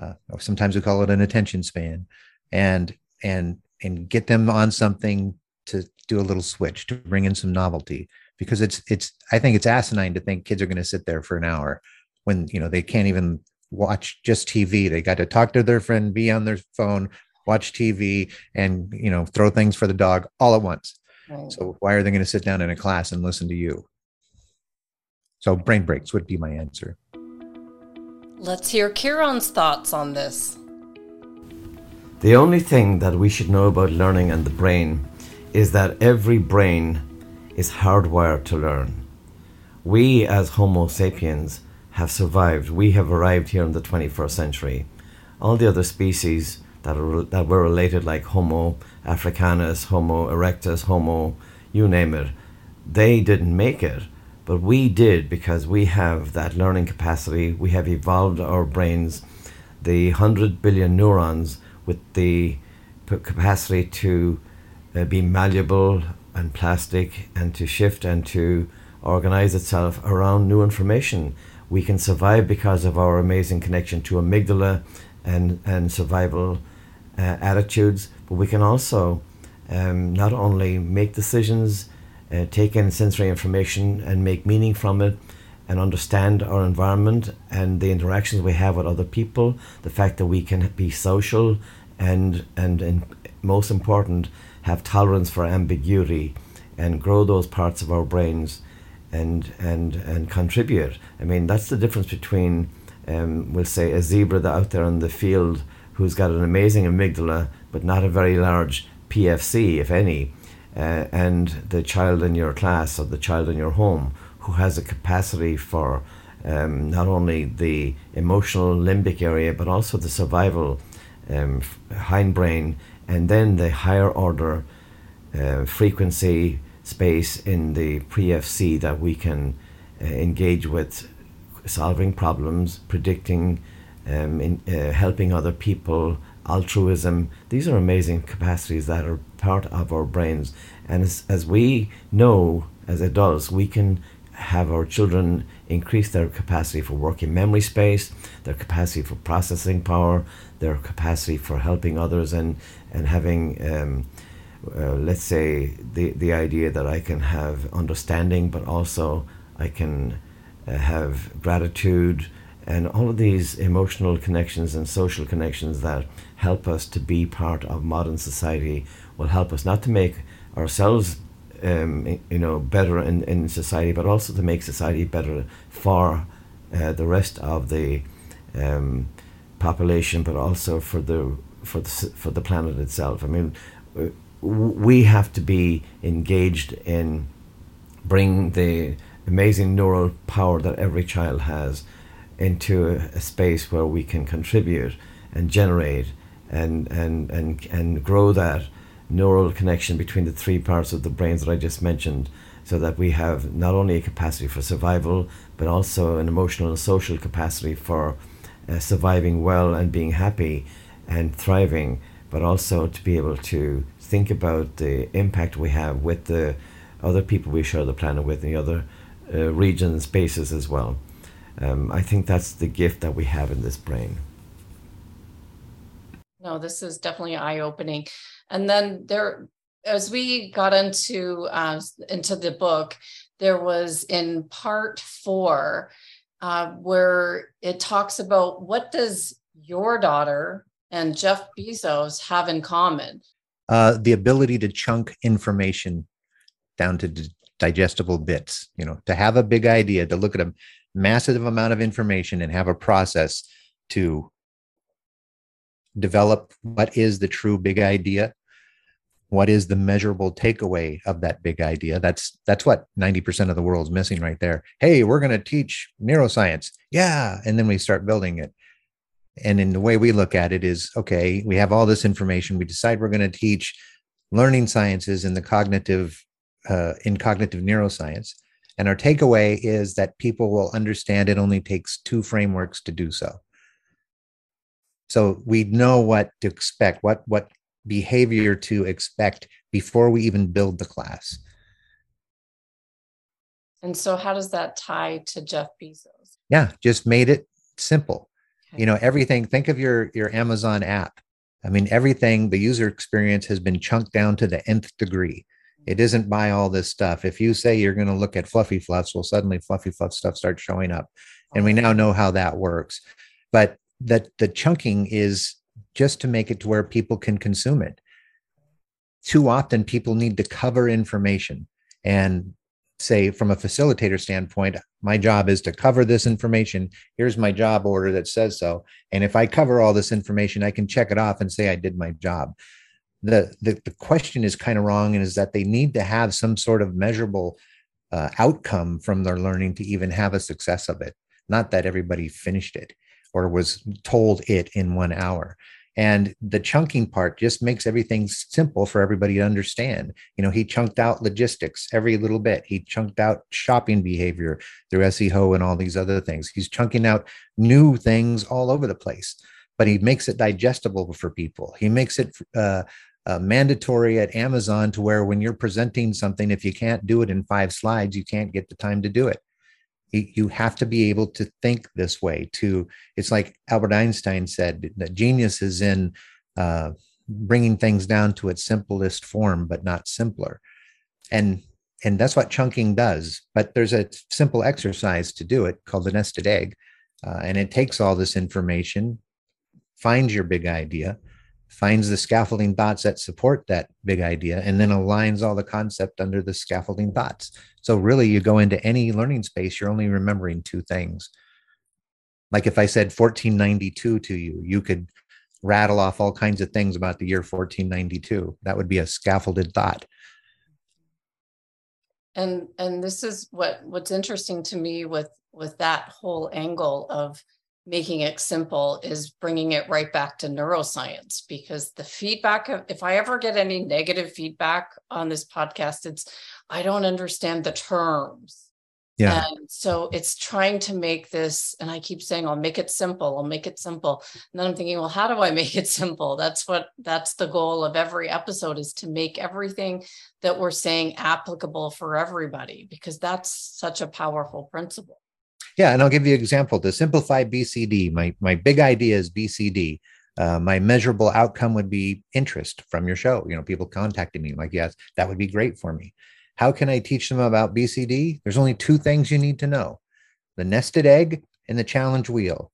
uh, or sometimes we call it an attention span, and and and get them on something to do a little switch, to bring in some novelty, because it's it's I think it's asinine to think kids are going to sit there for an hour when, you know, they can't even watch just T V. They got to talk to their friend, be on their phone, watch T V, and, you know, throw things for the dog all at once. Right. So why are they going to sit down in a class and listen to you? So brain breaks would be my answer. Let's hear Kieran's thoughts on this. The only thing that we should know about learning and the brain is that every brain is hardwired to learn. We as Homo sapiens have survived. We have arrived here in the twenty-first century. All the other species that are, that were related, like Homo africanus, Homo erectus, Homo, you name it, they didn't make it. But we did, because we have that learning capacity. We have evolved our brains, the one hundred billion neurons, with the capacity to uh, be malleable and plastic, and to shift and to organize itself around new information. We can survive because of our amazing connection to amygdala and, and survival uh, attitudes. But we can also um, not only make decisions, Uh, take in sensory information and make meaning from it, and understand our environment and the interactions we have with other people, the fact that we can be social, and and, and most important, have tolerance for ambiguity and grow those parts of our brains and and and contribute. I mean, that's the difference between, um, we'll say, a zebra out there in the field who's got an amazing amygdala but not a very large P F C, if any, Uh, and the child in your class or the child in your home who has a capacity for um, not only the emotional limbic area but also the survival um, hindbrain, and then the higher order uh, frequency space in the pre F C that we can uh, engage with solving problems, predicting, um, in, uh, helping other people, altruism. These are amazing capacities that are part of our brains. And as, as we know, as adults, we can have our children increase their capacity for working memory space, their capacity for processing power, their capacity for helping others, and, and having, um, uh, let's say, the, the idea that I can have understanding, but also I can uh, have gratitude, and all of these emotional connections and social connections that help us to be part of modern society will help us not to make ourselves, um, you know, better in, in society, but also to make society better for uh, the rest of the um, population, but also for the for the for the planet itself. I mean, we have to be engaged in bringing the amazing neural power that every child has into a, a space where we can contribute and generate and and and and grow that neural connection between the three parts of the brains that I just mentioned, so that we have not only a capacity for survival, but also an emotional and social capacity for uh, surviving well and being happy and thriving, but also to be able to think about the impact we have with the other people we share the planet with, and the other uh, regions and spaces as well. Um, I think that's the gift that we have in this brain. No, this is definitely eye-opening. And then there, as we got into uh, into the book, there was in part four uh, where it talks about, what does your daughter and Jeff Bezos have in common? Uh, the ability to chunk information down to d- digestible bits. You know, to have a big idea, to look at a massive amount of information and have a process to develop what is the true big idea, what is the measurable takeaway of that big idea. That's that's what ninety percent of the world's missing right there. Hey, we're going to teach neuroscience. Yeah. And then we start building it. And in the way we look at it is, okay, we have all this information. We decide we're going to teach learning sciences in the cognitive, uh, in cognitive neuroscience. And our takeaway is that people will understand it only takes two frameworks to do so. So we know what to expect, what, what behavior to expect before we even build the class. And so how does that tie to Jeff Bezos? Yeah, just made it simple. You know, everything, think of your, your Amazon app. I mean, everything, the user experience has been chunked down to the nth degree. It isn't by all this stuff. If you say you're going to look at fluffy fluffs, well, suddenly fluffy fluff stuff starts showing up. And we now know how that works. But that the chunking is just to make it to where people can consume it. Too often people need to cover information and say, from a facilitator standpoint, my job is to cover this information. Here's my job order that says so. And if I cover all this information, I can check it off and say I did my job. The, the, the question is kind of wrong, and is that they need to have some sort of measurable uh, outcome from their learning to even have a success of it. Not that everybody finished it or was told it in one hour. And the chunking part just makes everything simple for everybody to understand. You know, he chunked out logistics every little bit. He chunked out shopping behavior through S E O and all these other things. He's chunking out new things all over the place, but he makes it digestible for people. He makes it uh, uh, mandatory at Amazon to where when you're presenting something, if you can't do it in five slides, you can't get the time to do it. You have to be able to think this way too. It's like Albert Einstein said, that genius is in uh, bringing things down to its simplest form, but not simpler. And, and that's what chunking does. But there's a simple exercise to do it called the nested egg. Uh, and it takes all this information, finds your big idea, finds the scaffolding thoughts that support that big idea, and then aligns all the concept under the scaffolding thoughts. So really, you go into any learning space, you're only remembering two things. Like if I said fourteen ninety-two to you, you could rattle off all kinds of things about the year fourteen ninety-two. That would be a scaffolded thought. And and this is what what's interesting to me with with that whole angle of making it simple is bringing it right back to neuroscience, because the feedback of, if I ever get any negative feedback on this podcast, it's, I don't understand the terms. Yeah. And so it's trying to make this, and I keep saying, I'll make it simple. I'll make it simple. And then I'm thinking, well, how do I make it simple? That's what, that's the goal of every episode, is to make everything that we're saying applicable for everybody, because that's such a powerful principle. Yeah, and I'll give you an example to simplify B C D. My my big idea is B C D. Uh, my measurable outcome would be interest from your show. You know, people contacting me like, yes, that would be great for me. How can I teach them about B C D? There's only two things you need to know: the nested egg and the challenge wheel.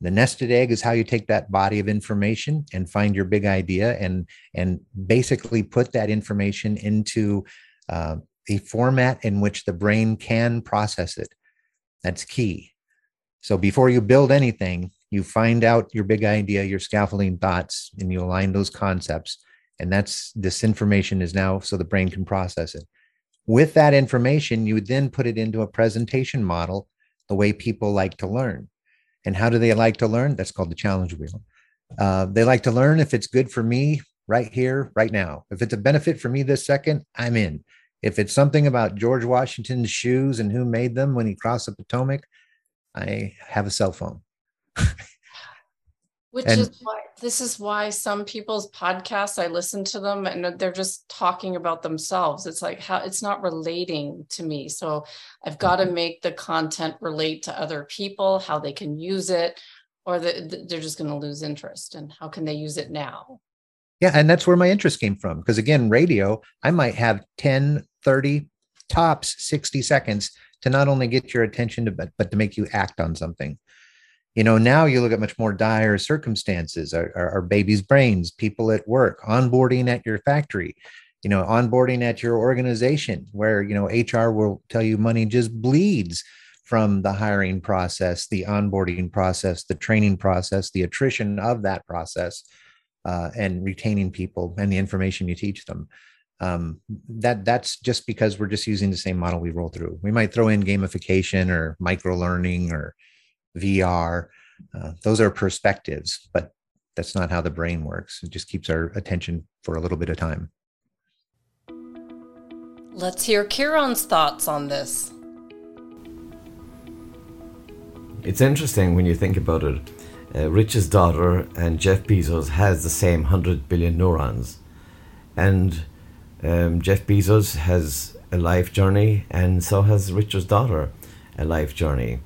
The nested egg is how you take that body of information and find your big idea, and and basically put that information into uh, a format in which the brain can process it. That's key. So before you build anything, you find out your big idea, your scaffolding thoughts, and you align those concepts. And that's, this information is now so the brain can process it. With that information, you would then put it into a presentation model, the way people like to learn. And how do they like to learn? That's called the challenge wheel. Uh, they like to learn if it's good for me right here, right now. If it's a benefit for me this second, I'm in. If it's something about George Washington's shoes and who made them when he crossed the Potomac, I have a cell phone. Which and, is why, this is why some people's podcasts, I listen to them and they're just talking about themselves. It's like, how it's not relating to me. So I've got to make the content relate to other people, how they can use it, or the, they're just going to lose interest. And how can they use it now? Yeah. And that's where my interest came from. Because again, radio, I might have ten, thirty, tops sixty seconds to not only get your attention, to, but, but to make you act on something. You know, now you look at much more dire circumstances, our, our, our babies' brains, people at work, onboarding at your factory, you know, onboarding at your organization where, you know, H R will tell you money just bleeds from the hiring process, the onboarding process, the training process, the attrition of that process. Uh, and retaining people and the information you teach them. Um, that that's just because we're just using the same model we roll through. We might throw in gamification or micro learning or V R. Uh, those are perspectives, but that's not how the brain works. It just keeps our attention for a little bit of time. Let's hear Kieran's thoughts on this. It's interesting when you think about it. Uh, Rich's daughter and Jeff Bezos has the same one hundred billion neurons, and um, Jeff Bezos has a life journey, and so has Rich's daughter a life journey,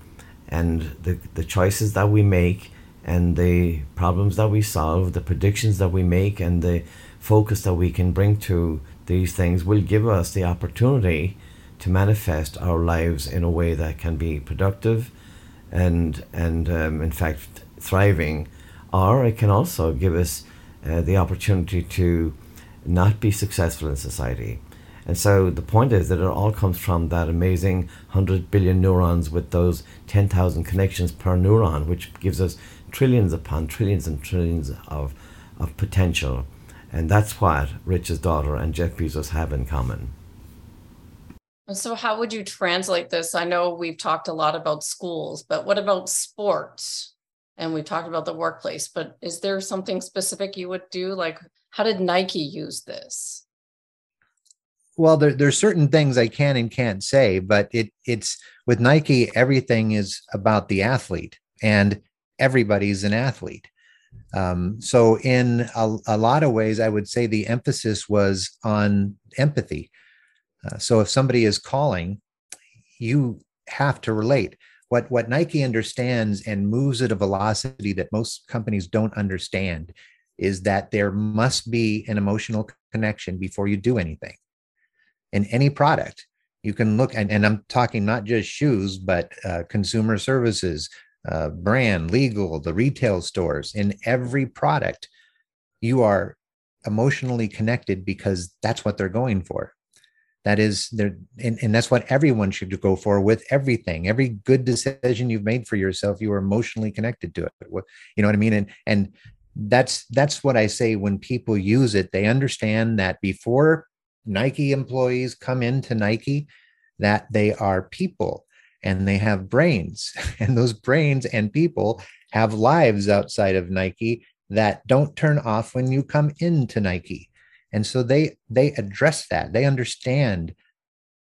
and the, the choices that we make and the problems that we solve, the predictions that we make, and the focus that we can bring to these things will give us the opportunity to manifest our lives in a way that can be productive and, and um, in fact, thriving. Or it can also give us uh, the opportunity to not be successful in society. And so the point is that it all comes from that amazing one hundred billion neurons with those ten thousand connections per neuron, which gives us trillions upon trillions and trillions of, of potential. And that's what Rich's daughter and Jeff Bezos have in common. So how would you translate this? I know we've talked a lot about schools, but what about sports? And we've talked about the workplace, but is there something specific you would do? Like, how did Nike use this? Well, there, there's certain things I can and can't say, but it it's with Nike, everything is about the athlete and everybody's an athlete. Um, so in a, a lot of ways, I would say the emphasis was on empathy. Uh, so if somebody is calling, you have to relate. What, what Nike understands and moves at a velocity that most companies don't understand is that there must be an emotional connection before you do anything. In any product, you can look, and, and I'm talking not just shoes, but uh, consumer services, uh, brand, legal, the retail stores. In every product, you are emotionally connected because that's what they're going for. That is, there, and, and that's what everyone should go for with everything. Every good decision you've made for yourself, you are emotionally connected to it. You know what I mean? And and that's that's what I say when people use it. They understand that before Nike employees come into Nike, that they are people and they have brains, and those brains and people have lives outside of Nike that don't turn off when you come into Nike. And so they they address that. They understand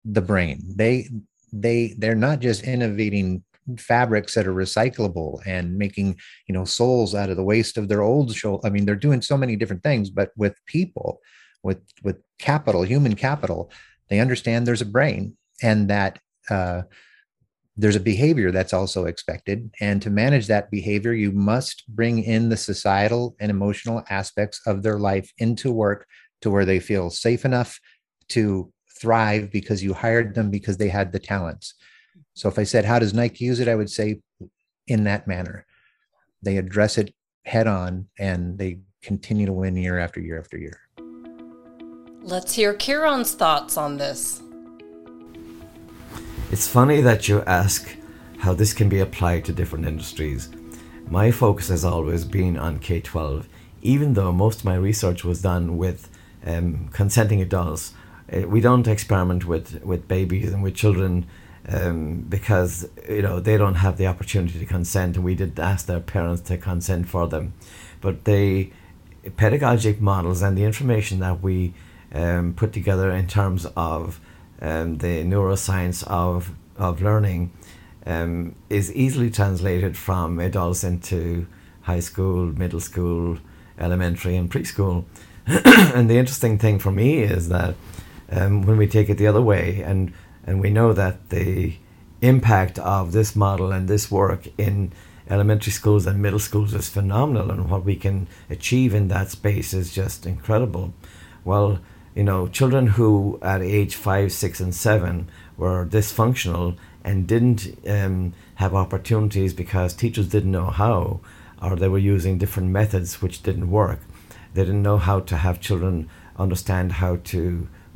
the brain. They they they're not just innovating fabrics that are recyclable and making, you know, soles out of the waste of their old show. I mean, they're doing so many different things, but with people, with with capital, human capital, they understand there's a brain and that uh, there's a behavior that's also expected. And to manage that behavior, you must bring in the societal and emotional aspects of their life into work to where they feel safe enough to thrive because you hired them because they had the talents. So if I said, how does Nike use it? I would say in that manner. They address it head on and they continue to win year after year after year. Let's hear Kieran's thoughts on this. It's funny that you ask how this can be applied to different industries. My focus has always been on K twelve, even though most of my research was done with um, consenting adults. We don't experiment with, with babies and with children um, because, you know, they don't have the opportunity to consent, and we did ask their parents to consent for them. But the pedagogic models and the information that we Um, put together in terms of um, the neuroscience of of learning um, is easily translated from adults into high school, middle school, elementary and preschool. And the interesting thing for me is that um, when we take it the other way and, and we know that the impact of this model and this work in elementary schools and middle schools is phenomenal, and what we can achieve in that space is just incredible. Well, you know, children who at age five, six, and seven were dysfunctional and didn't um, have opportunities because teachers didn't know how, or they were using different methods which didn't work. They didn't know how to have children understand how to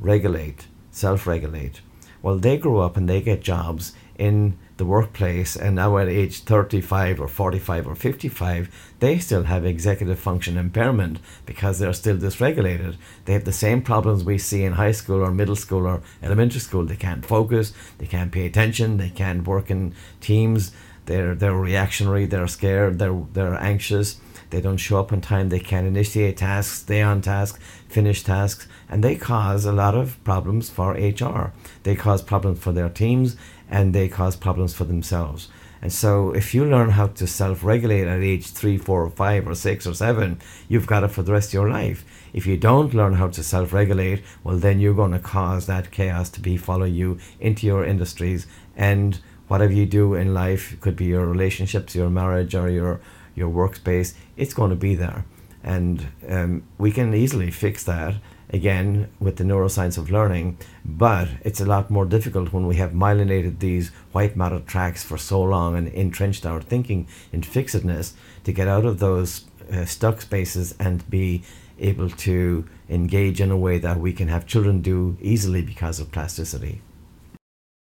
regulate, self-regulate. Well, they grow up and they get jobs in the workplace, and now at age thirty-five or forty-five or fifty-five, they still have executive function impairment because they're still dysregulated. They have the same problems we see in high school or middle school or elementary school. They can't focus, they can't pay attention, they can't work in teams, they're they're reactionary, they're scared, they're they're anxious, they don't show up on time, they can't initiate tasks, stay on task, finish tasks, and they cause a lot of problems for H R. They cause problems for their teams, and they cause problems for themselves. And so if you learn how to self-regulate at age three, four, or five, or six, or seven, you've got it for the rest of your life. If you don't learn how to self-regulate, well, then you're going to cause that chaos to be follow you into your industries, and whatever you do in life, it could be your relationships, your marriage, or your your workspace, it's going to be there. And um, we can easily fix that, again, with the neuroscience of learning, but it's a lot more difficult when we have myelinated these white matter tracks for so long and entrenched our thinking in fixedness to get out of those uh, stuck spaces and be able to engage in a way that we can have children do easily because of plasticity.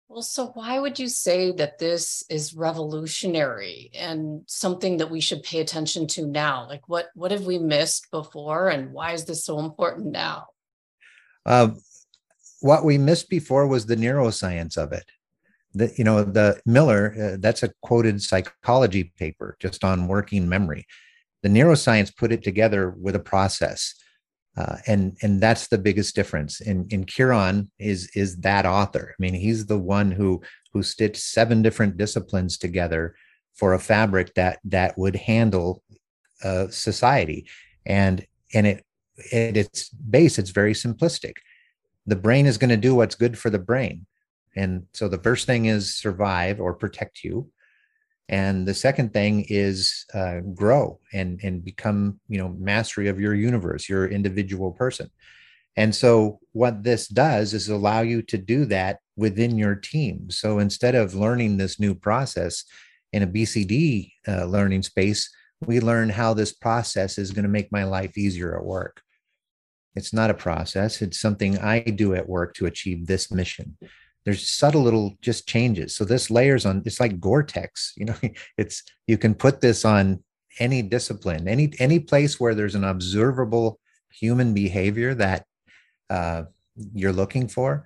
Well, so why would you say that this is revolutionary and something that we should pay attention to now? Like what, what have we missed before and why is this so important now? Uh, what we missed before was the neuroscience of it. The, you know, the Miller, uh, that's a quoted psychology paper just on working memory. The neuroscience put it together with a process. Uh, and and that's the biggest difference. And, and Kieran is is that author. I mean, he's the one who who stitched seven different disciplines together for a fabric that that would handle uh, society. And and it at its base, it's very simplistic. The brain is going to do what's good for the brain. And so the first thing is survive or protect you. And the second thing is uh, grow and, and become, you know, mastery of your universe, your individual person. And so what this does is allow you to do that within your team. So instead of learning this new process in a B C D uh, learning space, we learn how this process is going to make my life easier at work. It's not a process. It's something I do at work to achieve this mission. There's subtle little just changes. So this layers on, it's like Gore-Tex, you know, it's, you can put this on any discipline, any, any place where there's an observable human behavior that uh, you're looking for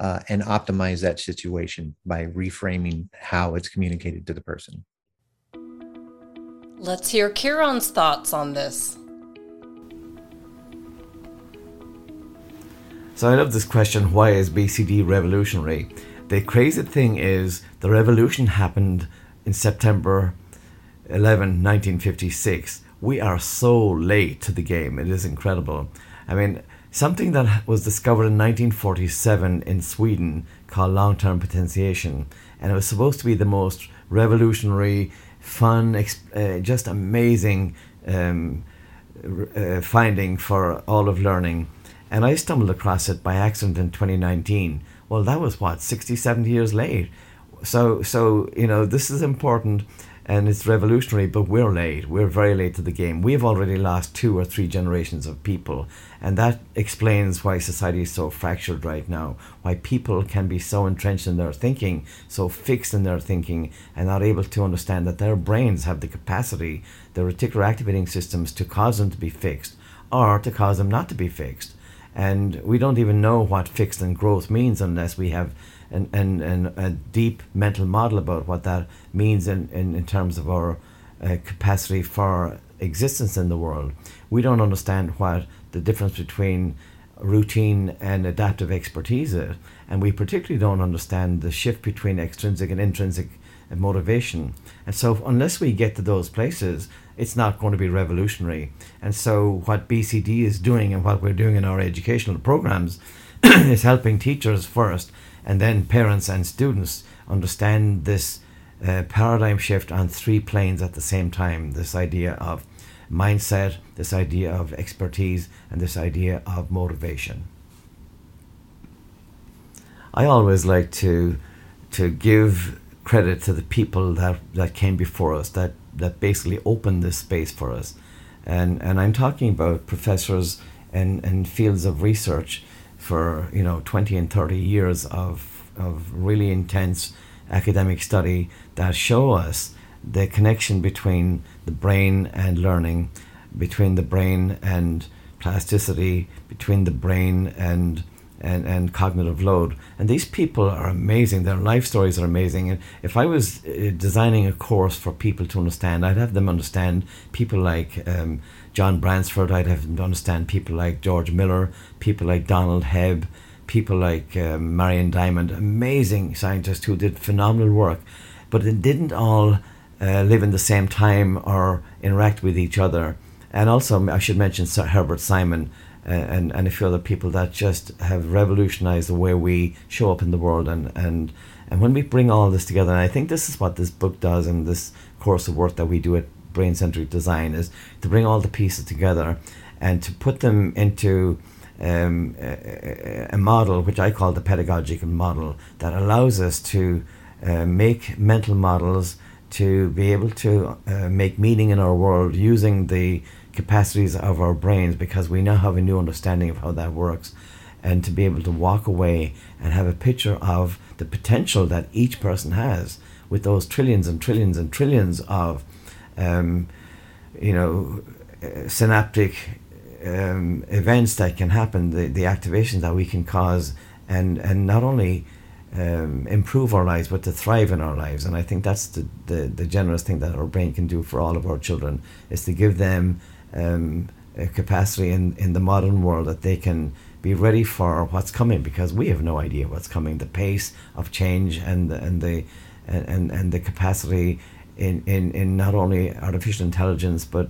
uh, and optimize that situation by reframing how it's communicated to the person. Let's hear Kieran's thoughts on this. So I love this question, why is B C D revolutionary? The crazy thing is the revolution happened in September eleventh, nineteen fifty-six. We are so late to the game. It is incredible. I mean, something that was discovered in nineteen forty-seven in Sweden called long-term potentiation. And it was supposed to be the most revolutionary, fun, uh, just amazing um, uh, finding for all of learning. And I stumbled across it by accident in twenty nineteen. Well, that was what, sixty, seventy years late. So, so you know, this is important and it's revolutionary, but we're late. We're very late to the game. We've already lost two or three generations of people. And that explains why society is so fractured right now, why people can be so entrenched in their thinking, so fixed in their thinking, and not able to understand that their brains have the capacity, the reticular activating systems, to cause them to be fixed or to cause them not to be fixed. And we don't even know what fixed and growth means unless we have an, an, an, a deep mental model about what that means in, in, in terms of our uh, capacity for existence in the world. We don't understand what the difference between routine and adaptive expertise is. And we particularly don't understand the shift between extrinsic and intrinsic motivation. And so unless we get to those places, it's not going to be revolutionary. And so what B C D is doing and what we're doing in our educational programs is helping teachers first and then parents and students understand this uh, paradigm shift on three planes at the same time. This idea of mindset, this idea of expertise, and this idea of motivation. I always like to to give credit to the people that, that came before us, that, that basically opened this space for us. And and I'm talking about professors and, and fields of research for, you know, twenty and thirty years of, of really intense academic study that show us the connection between the brain and learning, between the brain and plasticity, between the brain and And, and cognitive load. And these people are amazing. Their life stories are amazing. And if I was designing a course for people to understand, I'd have them understand people like um, John Bransford. I'd have them understand people like George Miller, people like Donald Hebb, people like um, Marian Diamond, amazing scientists who did phenomenal work, but they didn't all uh, live in the same time or interact with each other. And also, I should mention Sir Herbert Simon, And, and a few other people that just have revolutionized the way we show up in the world. And, and, and when we bring all this together, and I think this is what this book does and this course of work that we do at brain centric design is to bring all the pieces together and to put them into um, a, a model which I call the pedagogical model that allows us to uh, make mental models, to be able to uh, make meaning in our world using the capacities of our brains, because we now have a new understanding of how that works, and to be able to walk away and have a picture of the potential that each person has with those trillions and trillions and trillions of um, you know, uh, synaptic um, events that can happen, the, the activations that we can cause, and, and not only um, improve our lives, but to thrive in our lives. And I think that's the, the, the generous thing that our brain can do for all of our children, is to give them um, a capacity in, in the modern world that they can be ready for what's coming, because we have no idea what's coming. The pace of change and the, and the and and the capacity in, in, in not only artificial intelligence, but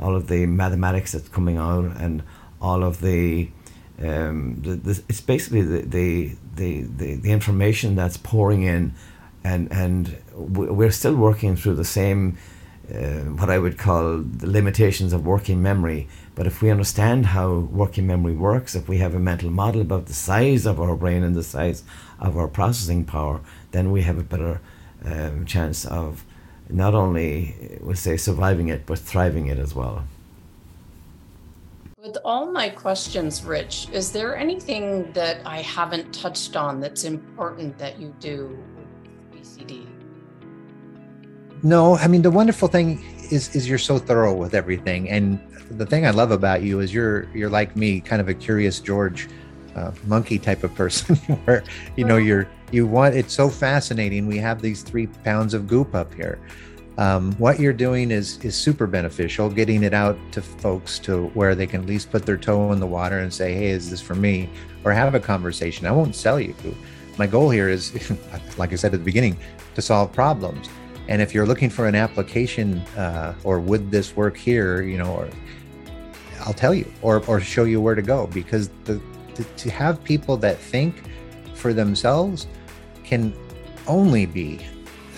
all of the mathematics that's coming out, and all of the um the, the it's basically the the, the the the information that's pouring in, and and we're still working through the same uh, what I would call the limitations of working memory. But if we understand how working memory works, if we have a mental model about the size of our brain and the size of our processing power, then we have a better um, chance of not only, we'll say, surviving it, but thriving it as well. With all my questions, Rich, is there anything that I haven't touched on that's important that you do with B C D? No, I mean, the wonderful thing is is you're so thorough with everything. And the thing I love about you is you're you're like me, kind of a curious George uh, monkey type of person where, you know, you're you want it's so fascinating. We have these three pounds of goop up here. Um, what you're doing is is super beneficial, getting it out to folks to where they can at least put their toe in the water and say, hey, is this for me? Or have a conversation. I won't sell you. My goal here is, like I said at the beginning, to solve problems. And if you're looking for an application uh, or would this work here, you know, or I'll tell you, or or show you where to go, because the, the, to have people that think for themselves can only be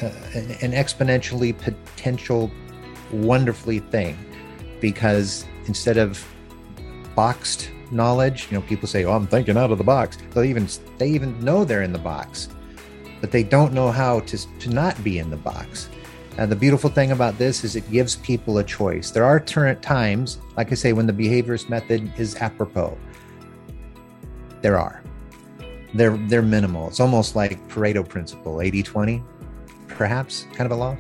uh, an, an exponentially potential, wonderfully thing, because instead of boxed knowledge, you know, people say, oh, I'm thinking out of the box. They even they even know they're in the box, but they don't know how to, to not be in the box. And the beautiful thing about this is it gives people a choice. There are times, like I say, when the behaviorist method is apropos. There are. They're, they're minimal. It's almost like Pareto principle, eighty twenty, perhaps, kind of a law.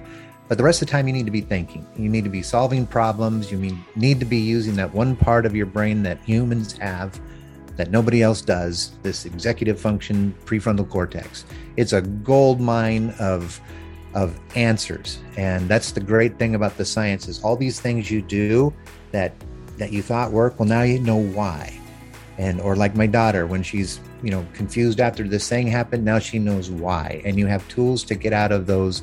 But the rest of the time you need to be thinking. You need to be solving problems. You need, need to be using that one part of your brain that humans have that nobody else does, this executive function prefrontal cortex. It's a gold mine of, of answers. And that's the great thing about the science is all these things you do that, that you thought work, well, now you know why. And, or like my daughter, when she's, you know, confused after this thing happened, now she knows why. And you have tools to get out of those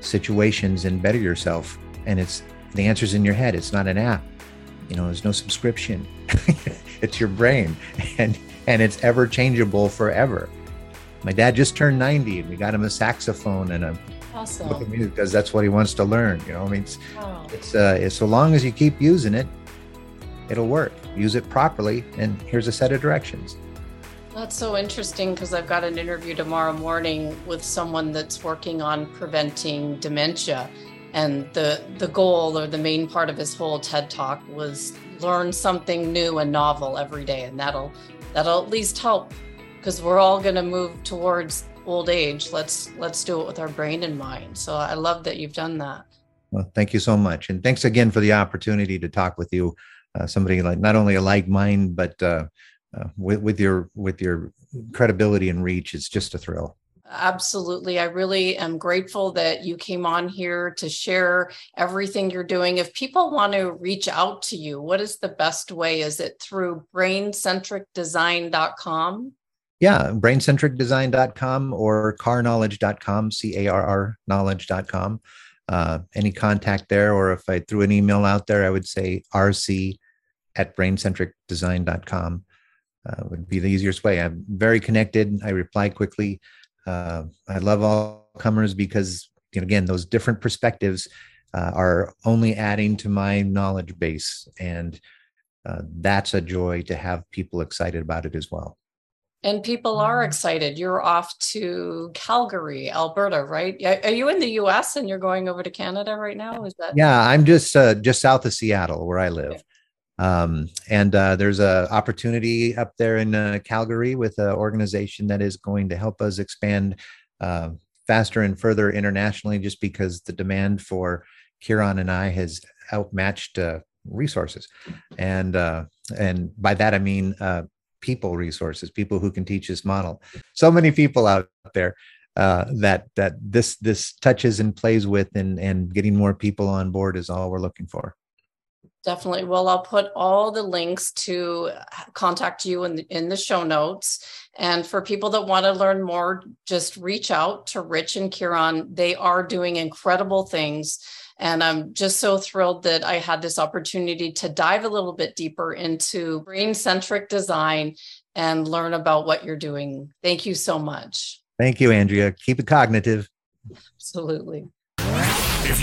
situations and better yourself. And it's the answer's in your head. It's not an app. You know, there's no subscription. It's your brain, and and it's ever changeable forever. My dad just turned ninety, and we got him a saxophone and a awesome. book of music, because that's what he wants to learn. You know, I mean, it's wow. it's uh, it's, so long as you keep using it, it'll work. Use it properly, and here's a set of directions. That's so interesting, because I've got an interview tomorrow morning with someone that's working on preventing dementia, and the the goal or the main part of his whole TED Talk was learn something new and novel every day, and that'll that'll at least help, because we're all going to move towards old age. Let's let's do it with our brain in mind. So I love that you've done that. Well, thank you so much, and thanks again for the opportunity to talk with you. Uh, somebody like not only a like mind, but uh, uh, with with your with your credibility and reach, it's just a thrill. Absolutely. I really am grateful that you came on here to share everything you're doing. If people want to reach out to you, what is the best way? Is it through brain centric design dot com? Yeah, brain centric design dot com or car knowledge dot com, C A R R knowledge dot com. Uh, any contact there, or if I threw an email out there, I would say R C at brain centric design dot com uh, would be the easiest way. I'm very connected. I reply quickly. Uh, I love all comers because, you know, again, those different perspectives uh, are only adding to my knowledge base. And uh, that's a joy to have people excited about it as well. And people are excited. You're off to Calgary, Alberta, right? Are you in the U S and you're going over to Canada right now? Is that? Yeah, I'm just uh, just south of Seattle where I live. Okay. Um, and uh, there's an opportunity up there in uh, Calgary with an organization that is going to help us expand uh, faster and further internationally, just because the demand for Kieran and I has outmatched uh, resources. And, uh, and by that, I mean... Uh, people resources, people who can teach this model. So many people out there uh, that that this this touches and plays with, and, and getting more people on board is all we're looking for. Definitely. Well, I'll put all the links to contact you in the, in the show notes. And for people that want to learn more, just reach out to Rich and Kieran. They are doing incredible things. And I'm just so thrilled that I had this opportunity to dive a little bit deeper into brain-centric design and learn about what you're doing. Thank you so much. Thank you, Andrea. Keep it cognitive. Absolutely. If